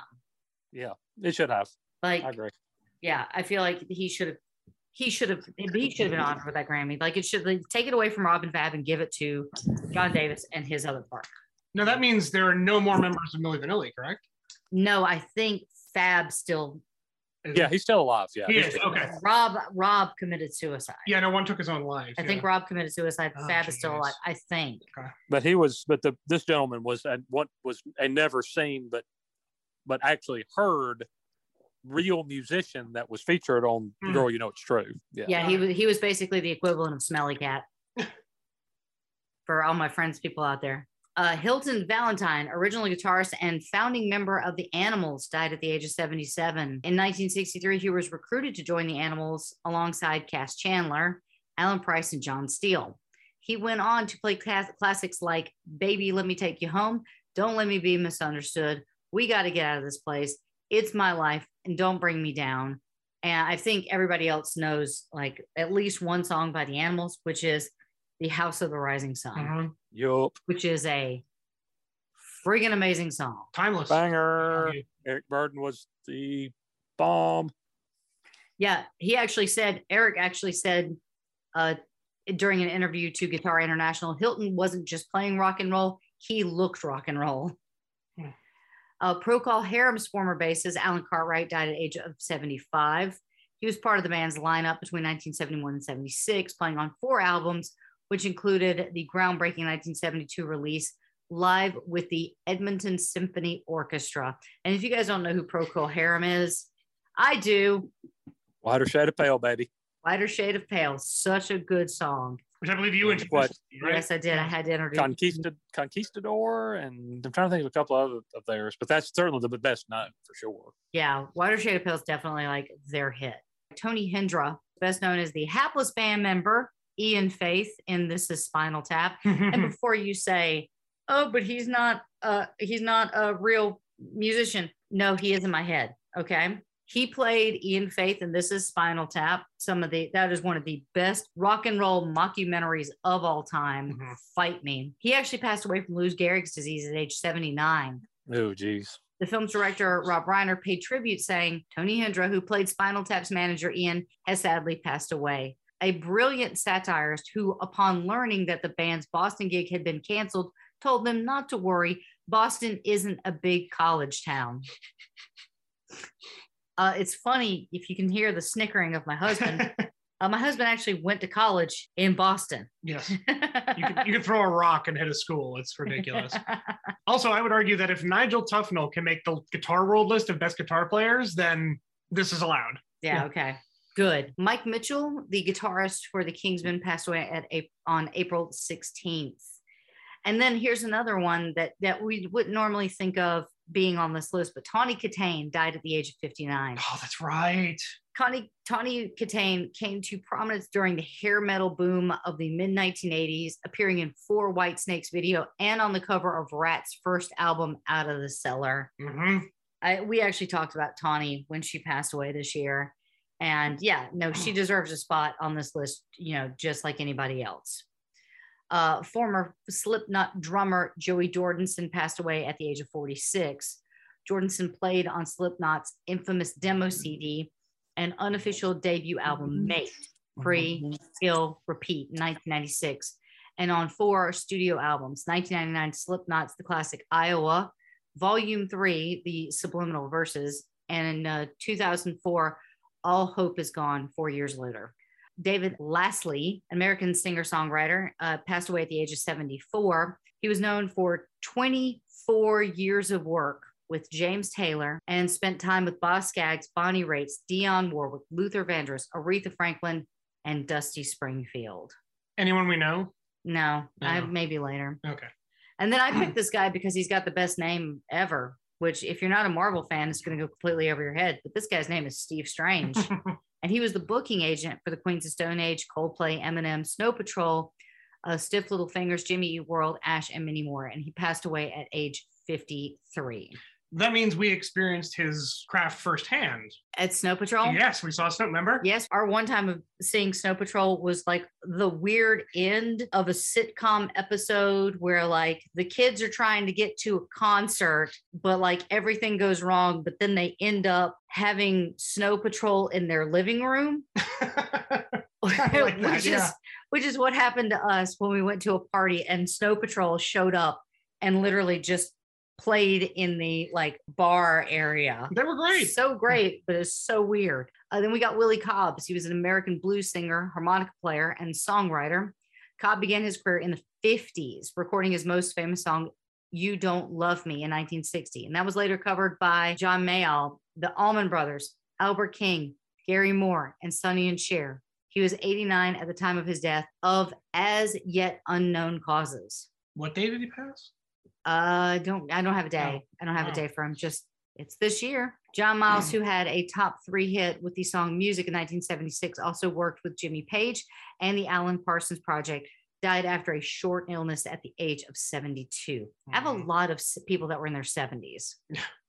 Yeah, it should have. I agree. Yeah, I feel like he should have been honored with that Grammy. Like it should take it away from Robin Fab and give it to John Davis and his other part. No, that means there are no more members of Milli Vanilli, correct? No, I think Fab still. Yeah, he's still alive. Yeah, he is. Okay. Rob committed suicide. Yeah, no one took his own life. I think Rob committed suicide. Oh, Fab is still alive, I think. Okay. But this gentleman was a never seen but actually heard real musician that was featured on Girl You Know It's True. Yeah, he was basically the equivalent of Smelly Cat for all my friends people out there. Hilton Valentine, original guitarist and founding member of the Animals, died at the age of 77. In 1963, he was recruited to join the Animals alongside Cass Chandler, Alan Price, and John Steele. He went on to play classics like Baby Let Me Take You Home, Don't Let Me Be Misunderstood, We Gotta Get Out of This Place, It's My Life, and Don't Bring Me Down. And I think everybody else knows like at least one song by the Animals, which is The House of the Rising Sun. Mm-hmm. Yup. Which is a friggin' amazing song. Timeless. Banger. Eric Burden was the bomb. Yeah, Eric actually said during an interview to Guitar International, Hilton wasn't just playing rock and roll, he looked rock and roll. Procol Harum's former bassist, Alan Cartwright, died at the age of 75. He was part of the band's lineup between 1971 and 76, playing on 4 albums, which included the groundbreaking 1972 release, Live with the Edmonton Symphony Orchestra. And if you guys don't know who Procol Harum is, I do. Lighter Shade of Pale, baby. Lighter Shade of Pale. Such a good song. Which I believe you introduced. Right? Yes, I did. I had to introduce Conquistador, and I'm trying to think of a couple other of theirs, but that's certainly the best known for sure. Yeah, Wider Shade of Pale is definitely like their hit. Tony Hendra, best known as the hapless band member, Ian Faith, in This Is Spinal Tap. And before you say, oh, but he's not a real musician. No, he is in my head, okay? He played Ian Faith, and this is Spinal Tap. That is one of the best rock and roll mockumentaries of all time. Mm-hmm. Fight me. He actually passed away from Lou Gehrig's disease at age 79. Oh, geez. The film's director, Rob Reiner, paid tribute saying, Tony Hendra, who played Spinal Tap's manager, Ian, has sadly passed away. A brilliant satirist who, upon learning that the band's Boston gig had been canceled, told them not to worry. Boston isn't a big college town. It's funny if you can hear the snickering of my husband. My husband actually went to college in Boston. Yes. You can throw a rock and hit a school. It's ridiculous. Also, I would argue that if Nigel Tufnell can make the Guitar World list of best guitar players, then this is allowed. Yeah, okay. Good. Mike Mitchell, the guitarist for the Kingsmen, passed away on April 16th. And then here's another one that we wouldn't normally think of being on this list, but Tawny Katane died at the age of 59. Oh, that's right. Tawny Katane came to prominence during the hair metal boom of the mid-1980s, appearing in 4 Whitesnakes video and on the cover of Rat's first album, Out of the Cellar. Mm-hmm. We actually talked about Tawny when she passed away this year. And yeah, no, she deserves a spot on this list, just like anybody else. Former Slipknot drummer Joey Jordison passed away at the age of 46. Jordison played on Slipknot's infamous demo CD and unofficial debut album, Mate, Free, Kill, Repeat, 1996, and on 4 studio albums, 1999 Slipknot's the classic Iowa, Volume 3, the Subliminal Verses, and in 2004, All Hope Is Gone, 4 years later. David Lastly, American singer-songwriter, passed away at the age of 74. He was known for 24 years of work with James Taylor and spent time with Boz Scaggs, Bonnie Raitt, Dionne Warwick, Luther Vandross, Aretha Franklin, and Dusty Springfield. Anyone we know? No. Maybe later. Okay. And then I picked this guy because he's got the best name ever, which if you're not a Marvel fan, it's going to go completely over your head. But this guy's name is Steve Strange. And he was the booking agent for the Queens of Stone Age, Coldplay, Eminem, Snow Patrol, Stiff Little Fingers, Jimmy Eat World, Ash, and many more. And he passed away at age 53. That means we experienced his craft firsthand. At Snow Patrol? Yes, we saw Snow, remember? Yes, our one time of seeing Snow Patrol was like the weird end of a sitcom episode where like the kids are trying to get to a concert, but like everything goes wrong, but then they end up having Snow Patrol in their living room. Which is what happened to us when we went to a party and Snow Patrol showed up and literally just played in the like bar area. They were great. So great, but it's so weird. Then we got Willie Cobbs. He was an American blues singer, harmonica player, and songwriter. Cobb began his career in the 50s, recording his most famous song, You Don't Love Me, in 1960. And that was later covered by John Mayall, the Allman Brothers, Albert King, Gary Moore, and Sonny and Cher. He was 89 at the time of his death of as yet unknown causes. What day did he pass? I don't have a day. I don't have a day for him. Just it's this year. John Miles, who had a top 3 hit with the song Music in 1976, also worked with Jimmy Page and the Alan Parsons Project, died after a short illness at the age of 72. I have a lot of people that were in their 70s.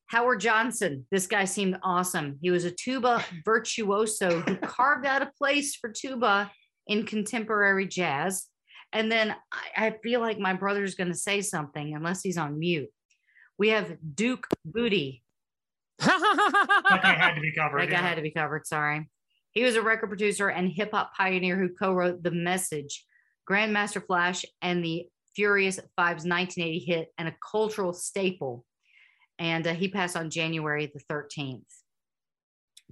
Howard Johnson. This guy seemed awesome. He was a tuba virtuoso who carved out a place for tuba in contemporary jazz. And then I feel like my brother's going to say something unless he's on mute. We have Duke Booty. That guy had to be covered. Sorry. He was a record producer and hip hop pioneer who co-wrote The Message, Grandmaster Flash, and the Furious Five's 1980 hit and a cultural staple. And he passed on January the 13th.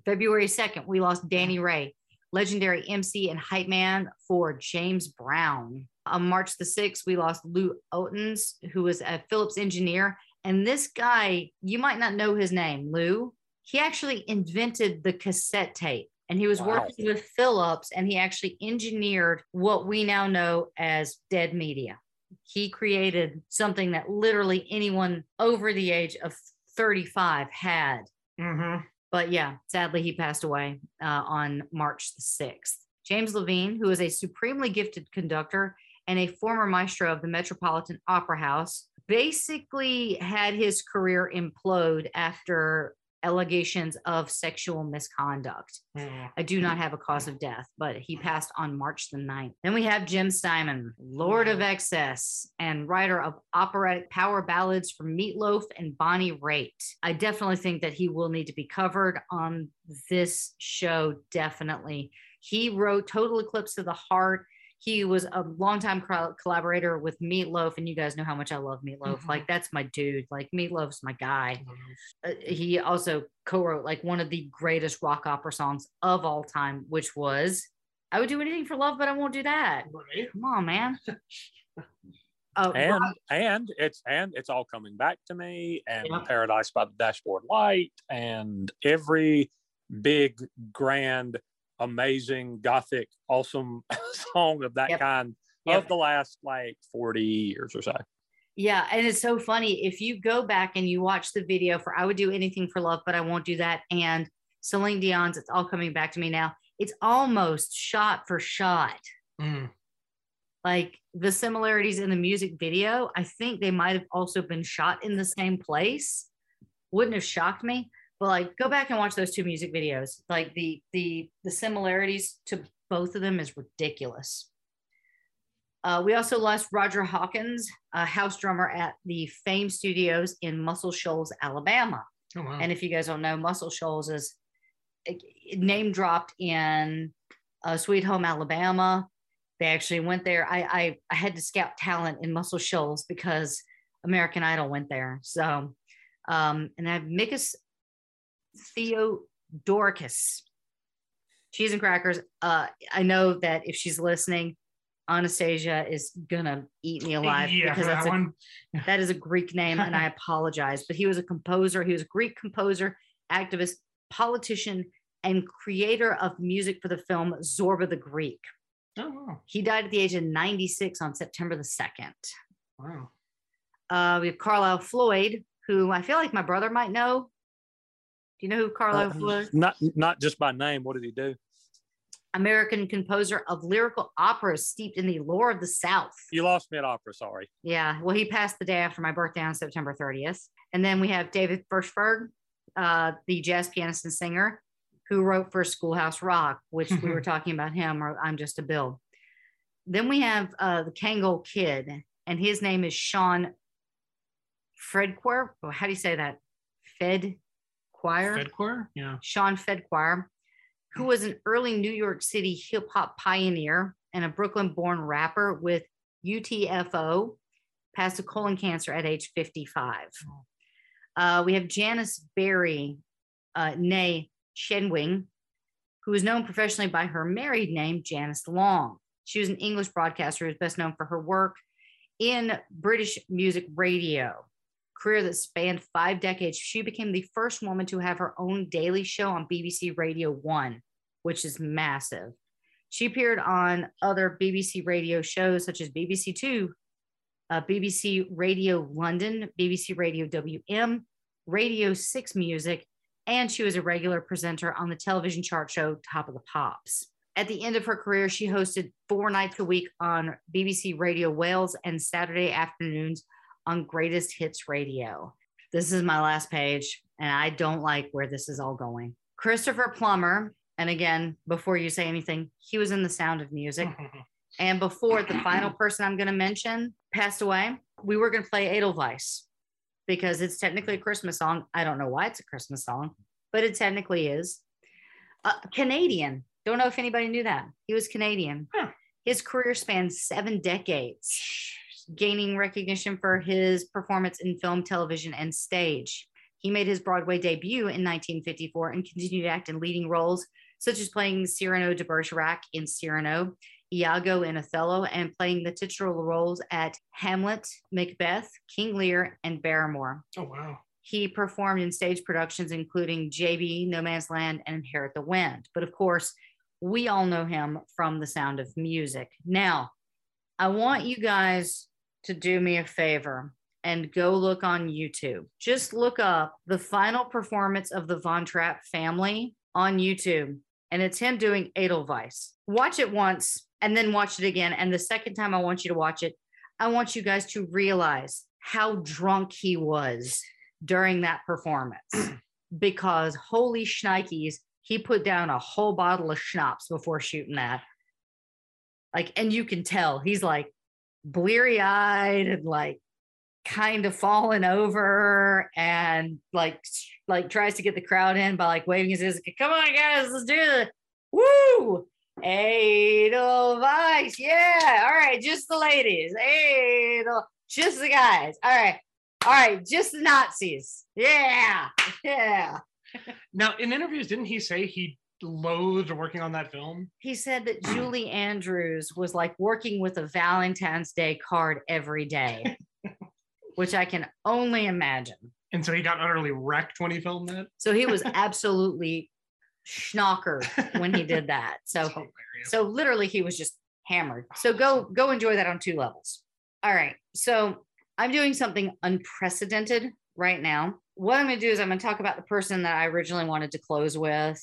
February 2nd, we lost Danny Ray, legendary MC and hype man for James Brown. On March the 6th, we lost Lou Ottens, who was a Phillips engineer. And this guy, you might not know his name, Lou. He actually invented the cassette tape. And he was working with Phillips, and he actually engineered what we now know as Dead Media. He created something that literally anyone over the age of 35 had. Mm-hmm. But yeah, sadly, he passed away on March the 6th. James Levine, who is a supremely gifted conductor and a former maestro of the Metropolitan Opera House, basically had his career implode after allegations of sexual misconduct. I do not have a cause of death, but he passed on March the 9th. Then we have Jim Steinman, Lord of Excess and writer of operatic power ballads for Meat Loaf and Bonnie Raitt. I definitely think that he will need to be covered on this show, definitely. He wrote Total Eclipse of the Heart. He was a longtime collaborator with Meat Loaf, and you guys know how much I love Meat Loaf. Mm-hmm. Like, that's my dude. Like, Meat Loaf's my guy. Mm-hmm. He also co-wrote, like, one of the greatest rock opera songs of all time, which was, I would do anything for love, but I won't do that. Right. Come on, man. And it's all coming back to me, and yeah. Paradise by the Dashboard Light, and every big, grand, amazing, gothic, awesome song of that kind of the last like 40 years or so. Yeah. And it's so funny. If you go back and you watch the video for I Would Do Anything for Love, but I Won't Do That, and Celine Dion's It's All Coming Back to Me Now, it's almost shot for shot. Mm. Like the similarities in the music video, I think they might have also been shot in the same place. Wouldn't have shocked me. But like, go back and watch those two music videos. Like the similarities to both of them is ridiculous. We also lost Roger Hawkins, a house drummer at the Fame Studios in Muscle Shoals, Alabama. Oh, wow. And if you guys don't know, Muscle Shoals is name dropped in Sweet Home Alabama. They actually went there. I had to scout talent in Muscle Shoals because American Idol went there. So, and I have Micus Theodoricus, Cheese and Crackers. I know that if she's listening, Anastasia is gonna eat me alive, because that is a Greek name, and I apologize. But he was a composer. He was a Greek composer, activist, politician, and creator of music for the film Zorba the Greek. Oh, wow. He died at the age of 96 on September the 2nd. Wow. We have Carlisle Floyd, who I feel like my brother might know. Do you know who Carlisle Floyd is? Not just by name. What did he do? American composer of lyrical operas steeped in the lore of the South. You lost me at opera, sorry. Yeah, well, he passed the day after my birthday on September 30th. And then we have David Hirshberg, the jazz pianist and singer, who wrote for Schoolhouse Rock, which we were talking about him, or I'm Just a Bill. Then we have the Kangle Kid, and his name is Sean Fredquer. Oh, how do you say that? Fedquer? Yeah. Sean Fedquer, who was an early New York City hip hop pioneer and a Brooklyn-born rapper with UTFO, passed of colon cancer at age 55. We have Janice Berry, nay Shenwing, who is known professionally by her married name, Janice Long. She was an English broadcaster who is best known for her work in British music radio. Career that spanned 5 decades, she became the first woman to have her own daily show on BBC Radio 1, which is massive. She appeared on other BBC radio shows such as BBC Two, BBC Radio London, BBC Radio WM, Radio 6 Music, and she was a regular presenter on the television chart show Top of the Pops. At the end of her career, she hosted 4 nights a week on BBC Radio Wales and Saturday afternoons on Greatest Hits Radio. This is my last page, and I don't like where this is all going. Christopher Plummer, and again, before you say anything, he was in The Sound of Music. And before, the final person I'm going to mention passed away. We were going to play Edelweiss because it's technically a Christmas song. I don't know why it's a Christmas song, but it technically is. Canadian. Don't know if anybody knew that. He was Canadian. Huh. His career spanned 7 decades. Gaining recognition for his performance in film, television, and stage. He made his Broadway debut in 1954 and continued to act in leading roles, such as playing Cyrano de Bergerac in Cyrano, Iago in Othello, and playing the titular roles at Hamlet, Macbeth, King Lear, and Barrymore. Oh, wow. He performed in stage productions, including JB, No Man's Land, and Inherit the Wind. But of course, we all know him from The Sound of Music. Now, I want you guys to do me a favor and go look on YouTube. Just look up the final performance of the Von Trapp family on YouTube, and it's him doing Edelweiss. Watch it once and then watch it again. And the second time I want you to watch it, I want you guys to realize how drunk he was during that performance. because holy shnikes, he put down a whole bottle of schnapps before shooting that. Like, and you can tell he's like bleary-eyed and like kind of falling over and like tries to get the crowd in by like waving his hands. Come on, guys, let's do it. Woo! Edelweiss. Yeah. All right. Just the ladies. Just the guys. All right. All right. Just the Nazis. Yeah. Yeah. Now, in interviews, didn't he say he loathed working on that film? He said that Julie Andrews was like working with a Valentine's Day card every day, which I can only imagine. And so he got utterly wrecked when he filmed that? So he was absolutely schnockered when he did that. So literally he was just hammered. So go enjoy that on two levels. All right. So I'm doing something unprecedented right now. What I'm going to do is I'm going to talk about the person that I originally wanted to close with.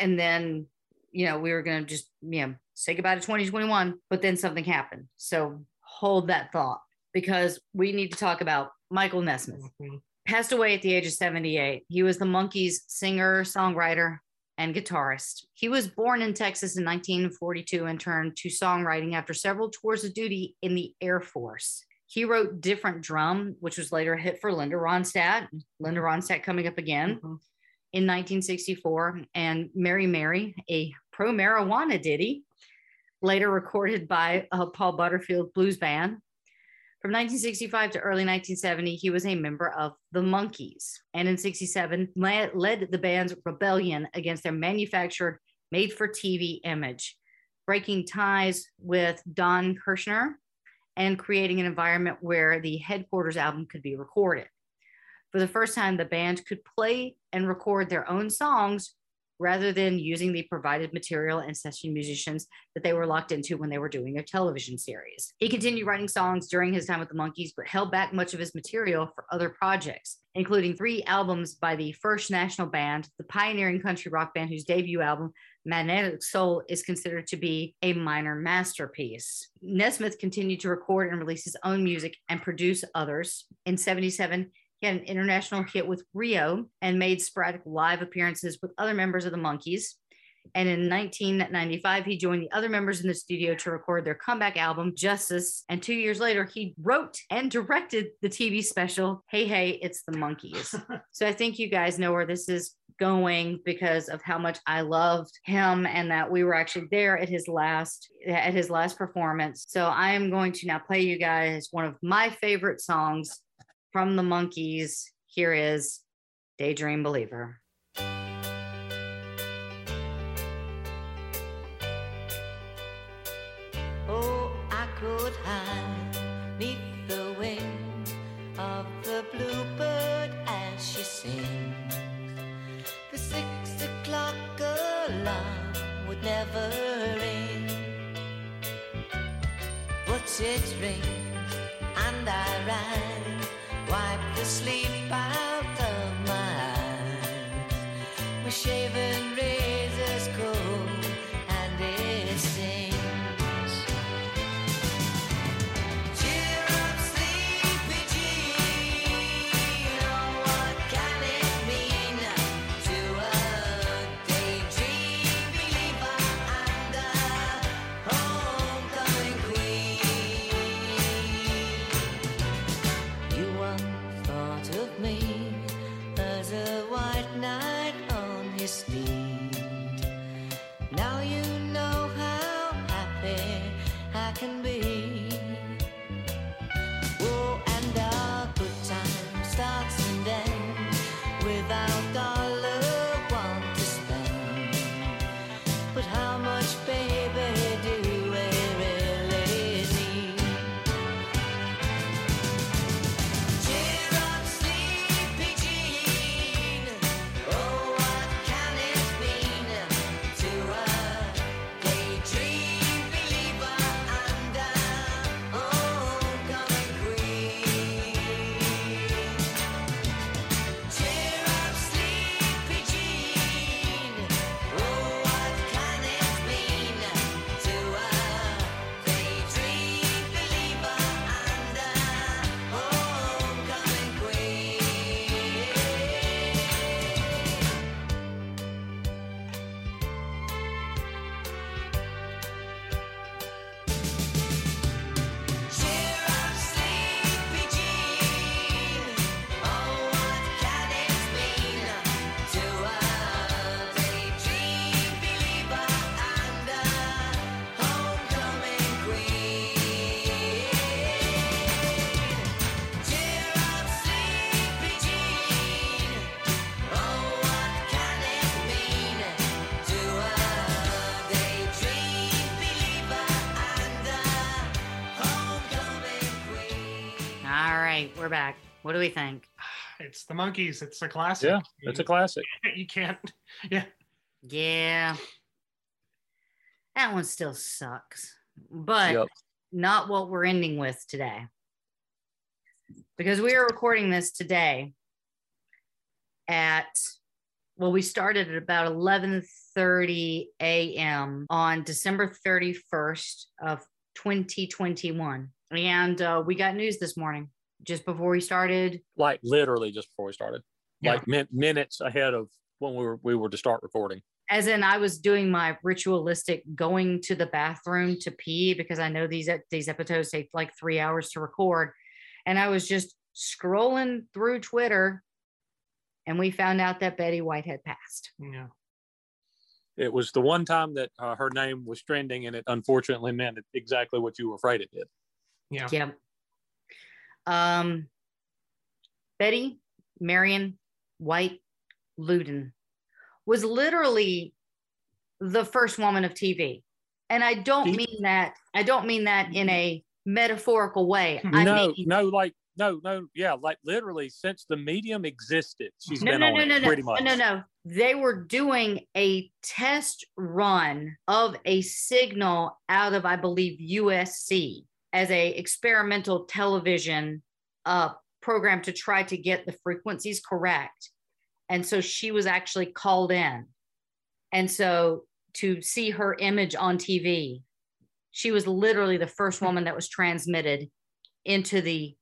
And then, you know, we were going to just, you know, say goodbye to 2021, but then something happened. So hold that thought because we need to talk about Michael Nesmith. Mm-hmm. Passed away at the age of 78. He was the Monkees singer, songwriter, and guitarist. He was born in Texas in 1942 and turned to songwriting after several tours of duty in the Air Force. He wrote Different Drum, which was later a hit for Linda Ronstadt coming up again in 1964, and Mary Mary, a pro-marijuana ditty, later recorded by Paul Butterfield Blues Band. From 1965 to early 1970, he was a member of the Monkees, and in 67 led the band's rebellion against their manufactured, made-for-TV image, breaking ties with Don Kirshner and creating an environment where the Headquarters album could be recorded. For the first time, the band could play and record their own songs rather than using the provided material and session musicians that they were locked into when they were doing their television series. He continued writing songs during his time with the Monkees, but held back much of his material for other projects, including 3 albums by the First National Band, the pioneering country rock band whose debut album, Magnetic Soul, is considered to be a minor masterpiece. Nesmith continued to record and release his own music and produce others. In 1977, he had an international hit with Rio and made sporadic live appearances with other members of the Monkees. And in 1995, he joined the other members in the studio to record their comeback album, Justice. And 2 years later, he wrote and directed the TV special, Hey, Hey, It's the Monkees. So I think you guys know where this is going because of how much I loved him and that we were actually there at his last performance. So I am going to now play you guys one of my favorite songs from the Monkees. Here is Daydream Believer. Oh, I could hide 'neath the wing of the bluebird as she sings. The 6:00 alarm would never ring, but it rings and I rise. Wipe the sleep out of my eyes. My shaven razor's cold and it stings. We're back. What do we think? It's the Monkees. It's a classic. Yeah, it's a classic. You can't. Yeah. Yeah. That one still sucks. But not what we're ending with today. Because we are recording this today at, well, we started at about 11:30 a.m. on December 31st of 2021. And we got news this morning, just before we started. Like literally just before we started. Yeah. Like minutes ahead of when we were to start recording. As in, I was doing my ritualistic going to the bathroom to pee, because I know these episodes take like 3 hours to record. And I was just scrolling through Twitter, and we found out that Betty White had passed. Yeah. It was the one time that her name was trending, and it unfortunately meant exactly what you were afraid it did. Yeah. Yeah. Betty Marion White Luden was literally the first woman of TV. And I don't mean that in a metaphorical way. Like literally since the medium existed, she's been on it pretty much. No. They were doing a test run of a signal out of, I believe, USC as a experimental television program to try to get the frequencies correct. And so she was actually called in. And so to see her image on TV, she was literally the first woman that was transmitted into the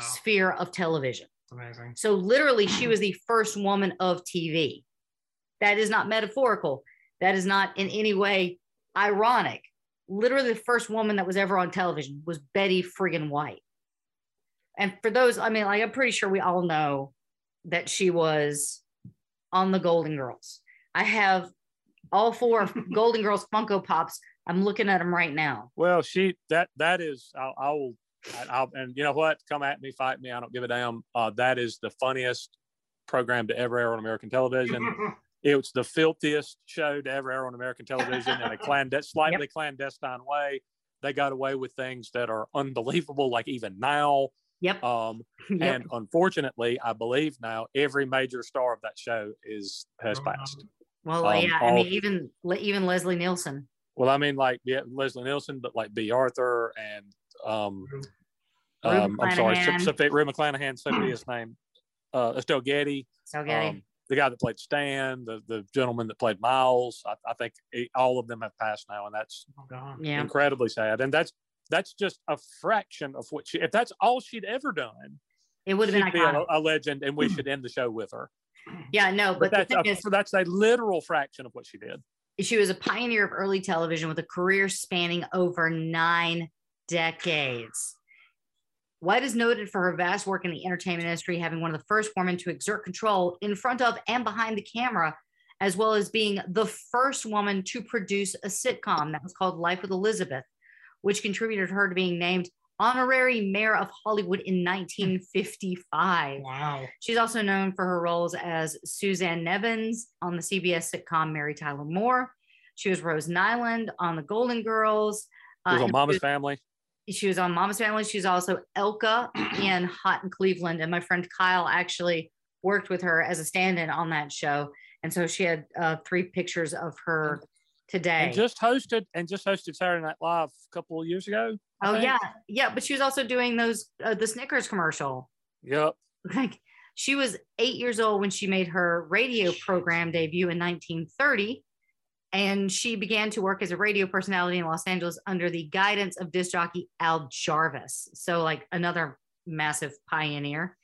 sphere of television. Amazing. So literally she was the first woman of TV. That is not metaphorical. That is not in any way ironic. Literally the first woman that was ever on television was Betty friggin' White. And for those, I mean, like, I'm pretty sure we all know that she was on the Golden Girls. I have all four Golden Girls Funko Pops. I'm looking at them right now. Well, I'll and you know what? Come at me, fight me. I don't give a damn. That is the funniest program to ever air on American television. It was the filthiest show to ever air on American television in a slightly clandestine way. They got away with things that are unbelievable, like even now. Yep. And unfortunately, I believe now every major star of that show has passed. Well, yeah. I mean, even Leslie Nielsen. Well, I mean, like Leslie Nielsen, but like B. Arthur and Rue McClanahan, his name, Estelle Getty. The guy that played Stan, the gentleman that played Miles, I think all of them have passed now, and that's incredibly sad. And that's just a fraction of what if that's all she'd ever done, it would have been a legend, and we should end the show with her. Yeah, no, but that's a literal fraction of what she did. She was a pioneer of early television with a career spanning over 9 decades. White is noted for her vast work in the entertainment industry, having one of the first women to exert control in front of and behind the camera, as well as being the first woman to produce a sitcom that was called Life with Elizabeth, which contributed her to being named Honorary Mayor of Hollywood in 1955. Wow. She's also known for her roles as Suzanne Nevins on the CBS sitcom Mary Tyler Moore. She was Rose Nyland on The Golden Girls. She was on Mama's Family. She was on Mama's Family. She's also Elka in Hot in Cleveland. And my friend Kyle actually worked with her as a stand-in on that show. And so she had 3 pictures of her today. And just hosted Saturday Night Live a couple of years ago. Oh, yeah. Yeah, but she was also doing the Snickers commercial. Yep. Like, she was 8 years old when she made her radio program debut in 1930. And she began to work as a radio personality in Los Angeles under the guidance of disc jockey Al Jarvis. So, like, another massive pioneer.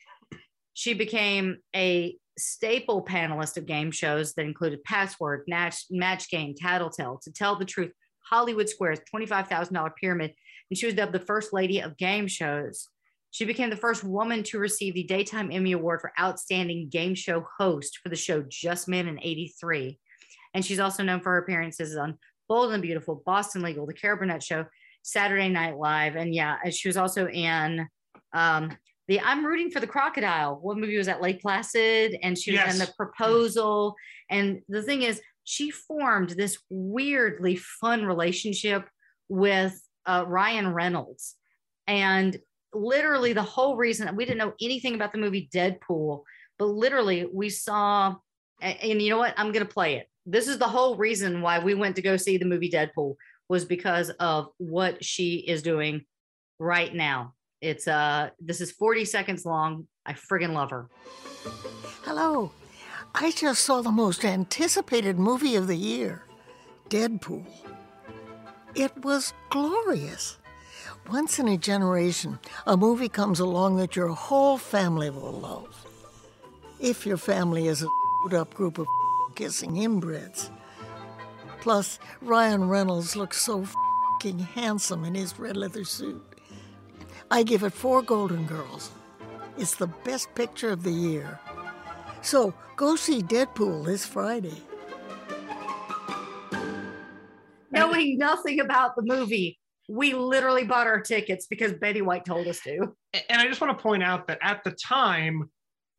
She became a staple panelist of game shows that included Password, Match Game, Tattletale, To Tell the Truth, Hollywood Squares, $25,000 Pyramid. And she was dubbed the first lady of game shows. She became the first woman to receive the Daytime Emmy Award for Outstanding Game Show Host for the show Just Men in 1983. And she's also known for her appearances on Bold and Beautiful, Boston Legal, The Carol Burnett Show, Saturday Night Live. And yeah, she was also in the I'm Rooting for the Crocodile. What movie was that? Lake Placid. And she was in The Proposal. And the thing is, she formed this weirdly fun relationship with Ryan Reynolds. And literally the whole reason we didn't know anything about the movie Deadpool, but literally we saw, and you know what, I'm going to play it. This is the whole reason why we went to go see the movie Deadpool, was because of what she is doing right now. It's this is 40 seconds long. I friggin' love her. Hello. I just saw the most anticipated movie of the year, Deadpool. It was glorious. Once in a generation, a movie comes along that your whole family will love. If your family is a f***ed-up group of kissing inbreds. Plus, Ryan Reynolds looks so f***ing handsome in his red leather suit. I give it 4 Golden Girls. It's the best picture of the year. So, go see Deadpool this Friday. Knowing nothing about the movie, we literally bought our tickets because Betty White told us to. And I just want to point out that at the time,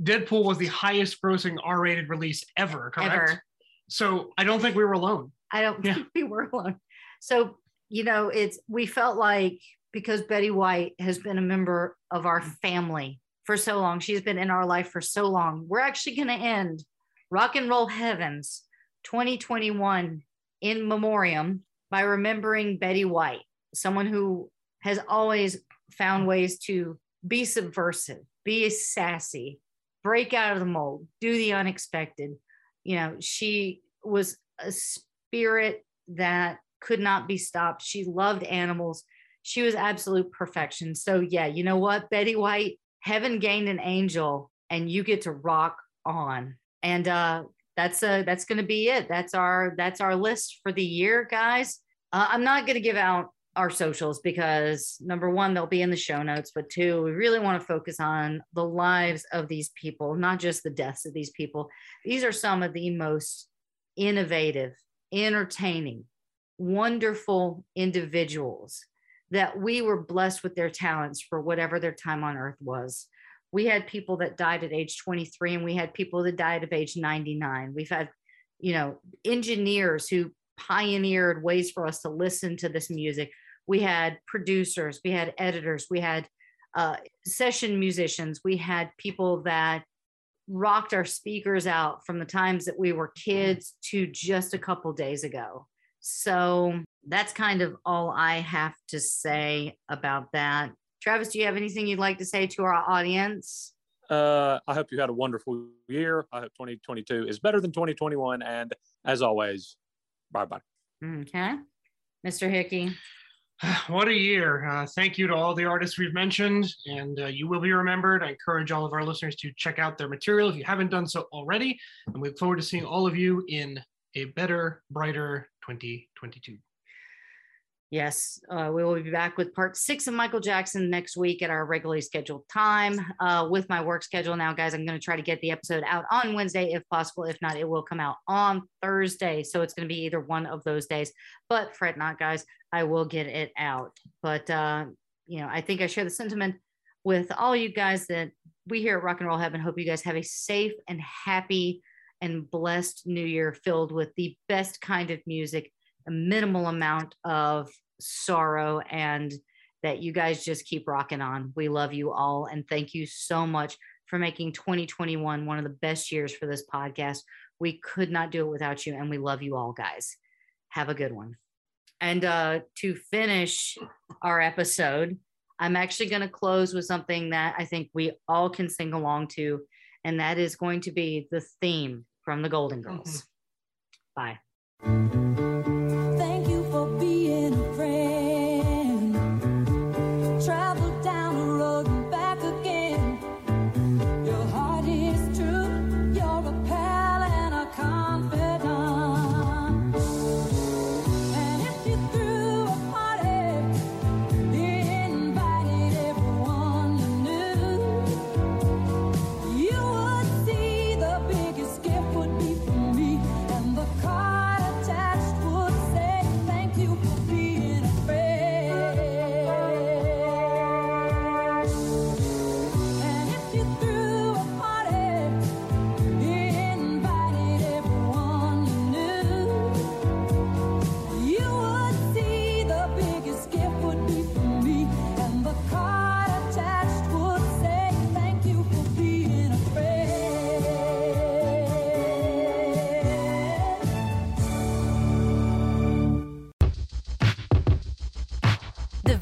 Deadpool was the highest grossing R-rated release ever, correct? Ever. So, I don't think we were alone. I don't think we were alone. So, you know, we felt like, because Betty White has been a member of our family for so long. She's been in our life for so long. We're actually going to end Rock and Roll Heavens 2021 in memoriam by remembering Betty White, someone who has always found ways to be subversive, be sassy, break out of the mold, do the unexpected. You know, she was a spirit that could not be stopped. She loved animals. She was absolute perfection. So yeah, you know what, Betty White, heaven gained an angel, and you get to rock on. And that's going to be it. That's our list for the year, guys. I'm not going to give out our socials because 1, they'll be in the show notes, but 2, we really want to focus on the lives of these people, not just the deaths of these people. These are some of the most innovative, entertaining, wonderful individuals that we were blessed with their talents for whatever their time on earth was. We had people that died at age 23, and we had people that died of age 99. We've had, you know, engineers who pioneered ways for us to listen to this music. We had producers, we had editors, we had session musicians. We had people that rocked our speakers out from the times that we were kids to just a couple days ago. So that's kind of all I have to say about that. Travis, do you have anything you'd like to say to our audience? I hope you had a wonderful year. I hope 2022 is better than 2021. And as always, bye-bye. Okay. Mr. Hickey. What a year. Thank you to all the artists we've mentioned, and you will be remembered. I encourage all of our listeners to check out their material if you haven't done so already. And we look forward to seeing all of you in a better, brighter 2022. Yes, we will be back with part 6 of Michael Jackson next week at our regularly scheduled time. With my work schedule now, guys, I'm going to try to get the episode out on Wednesday if possible. If not, it will come out on Thursday. So it's going to be either one of those days. But fret not, guys, I will get it out. But, you know, I think I share the sentiment with all you guys that we here at Rock and Roll Heaven hope you guys have a safe and happy and blessed new year filled with the best kind of music, a minimal amount of sorrow, and that you guys just keep rocking on. We love you all. And thank you so much for making 2021 one of the best years for this podcast. We could not do it without you. And we love you all, guys. Have a good one. And to finish our episode, I'm actually going to close with something that I think we all can sing along to. And that is going to be the theme from the Golden Girls. Bye. Attached The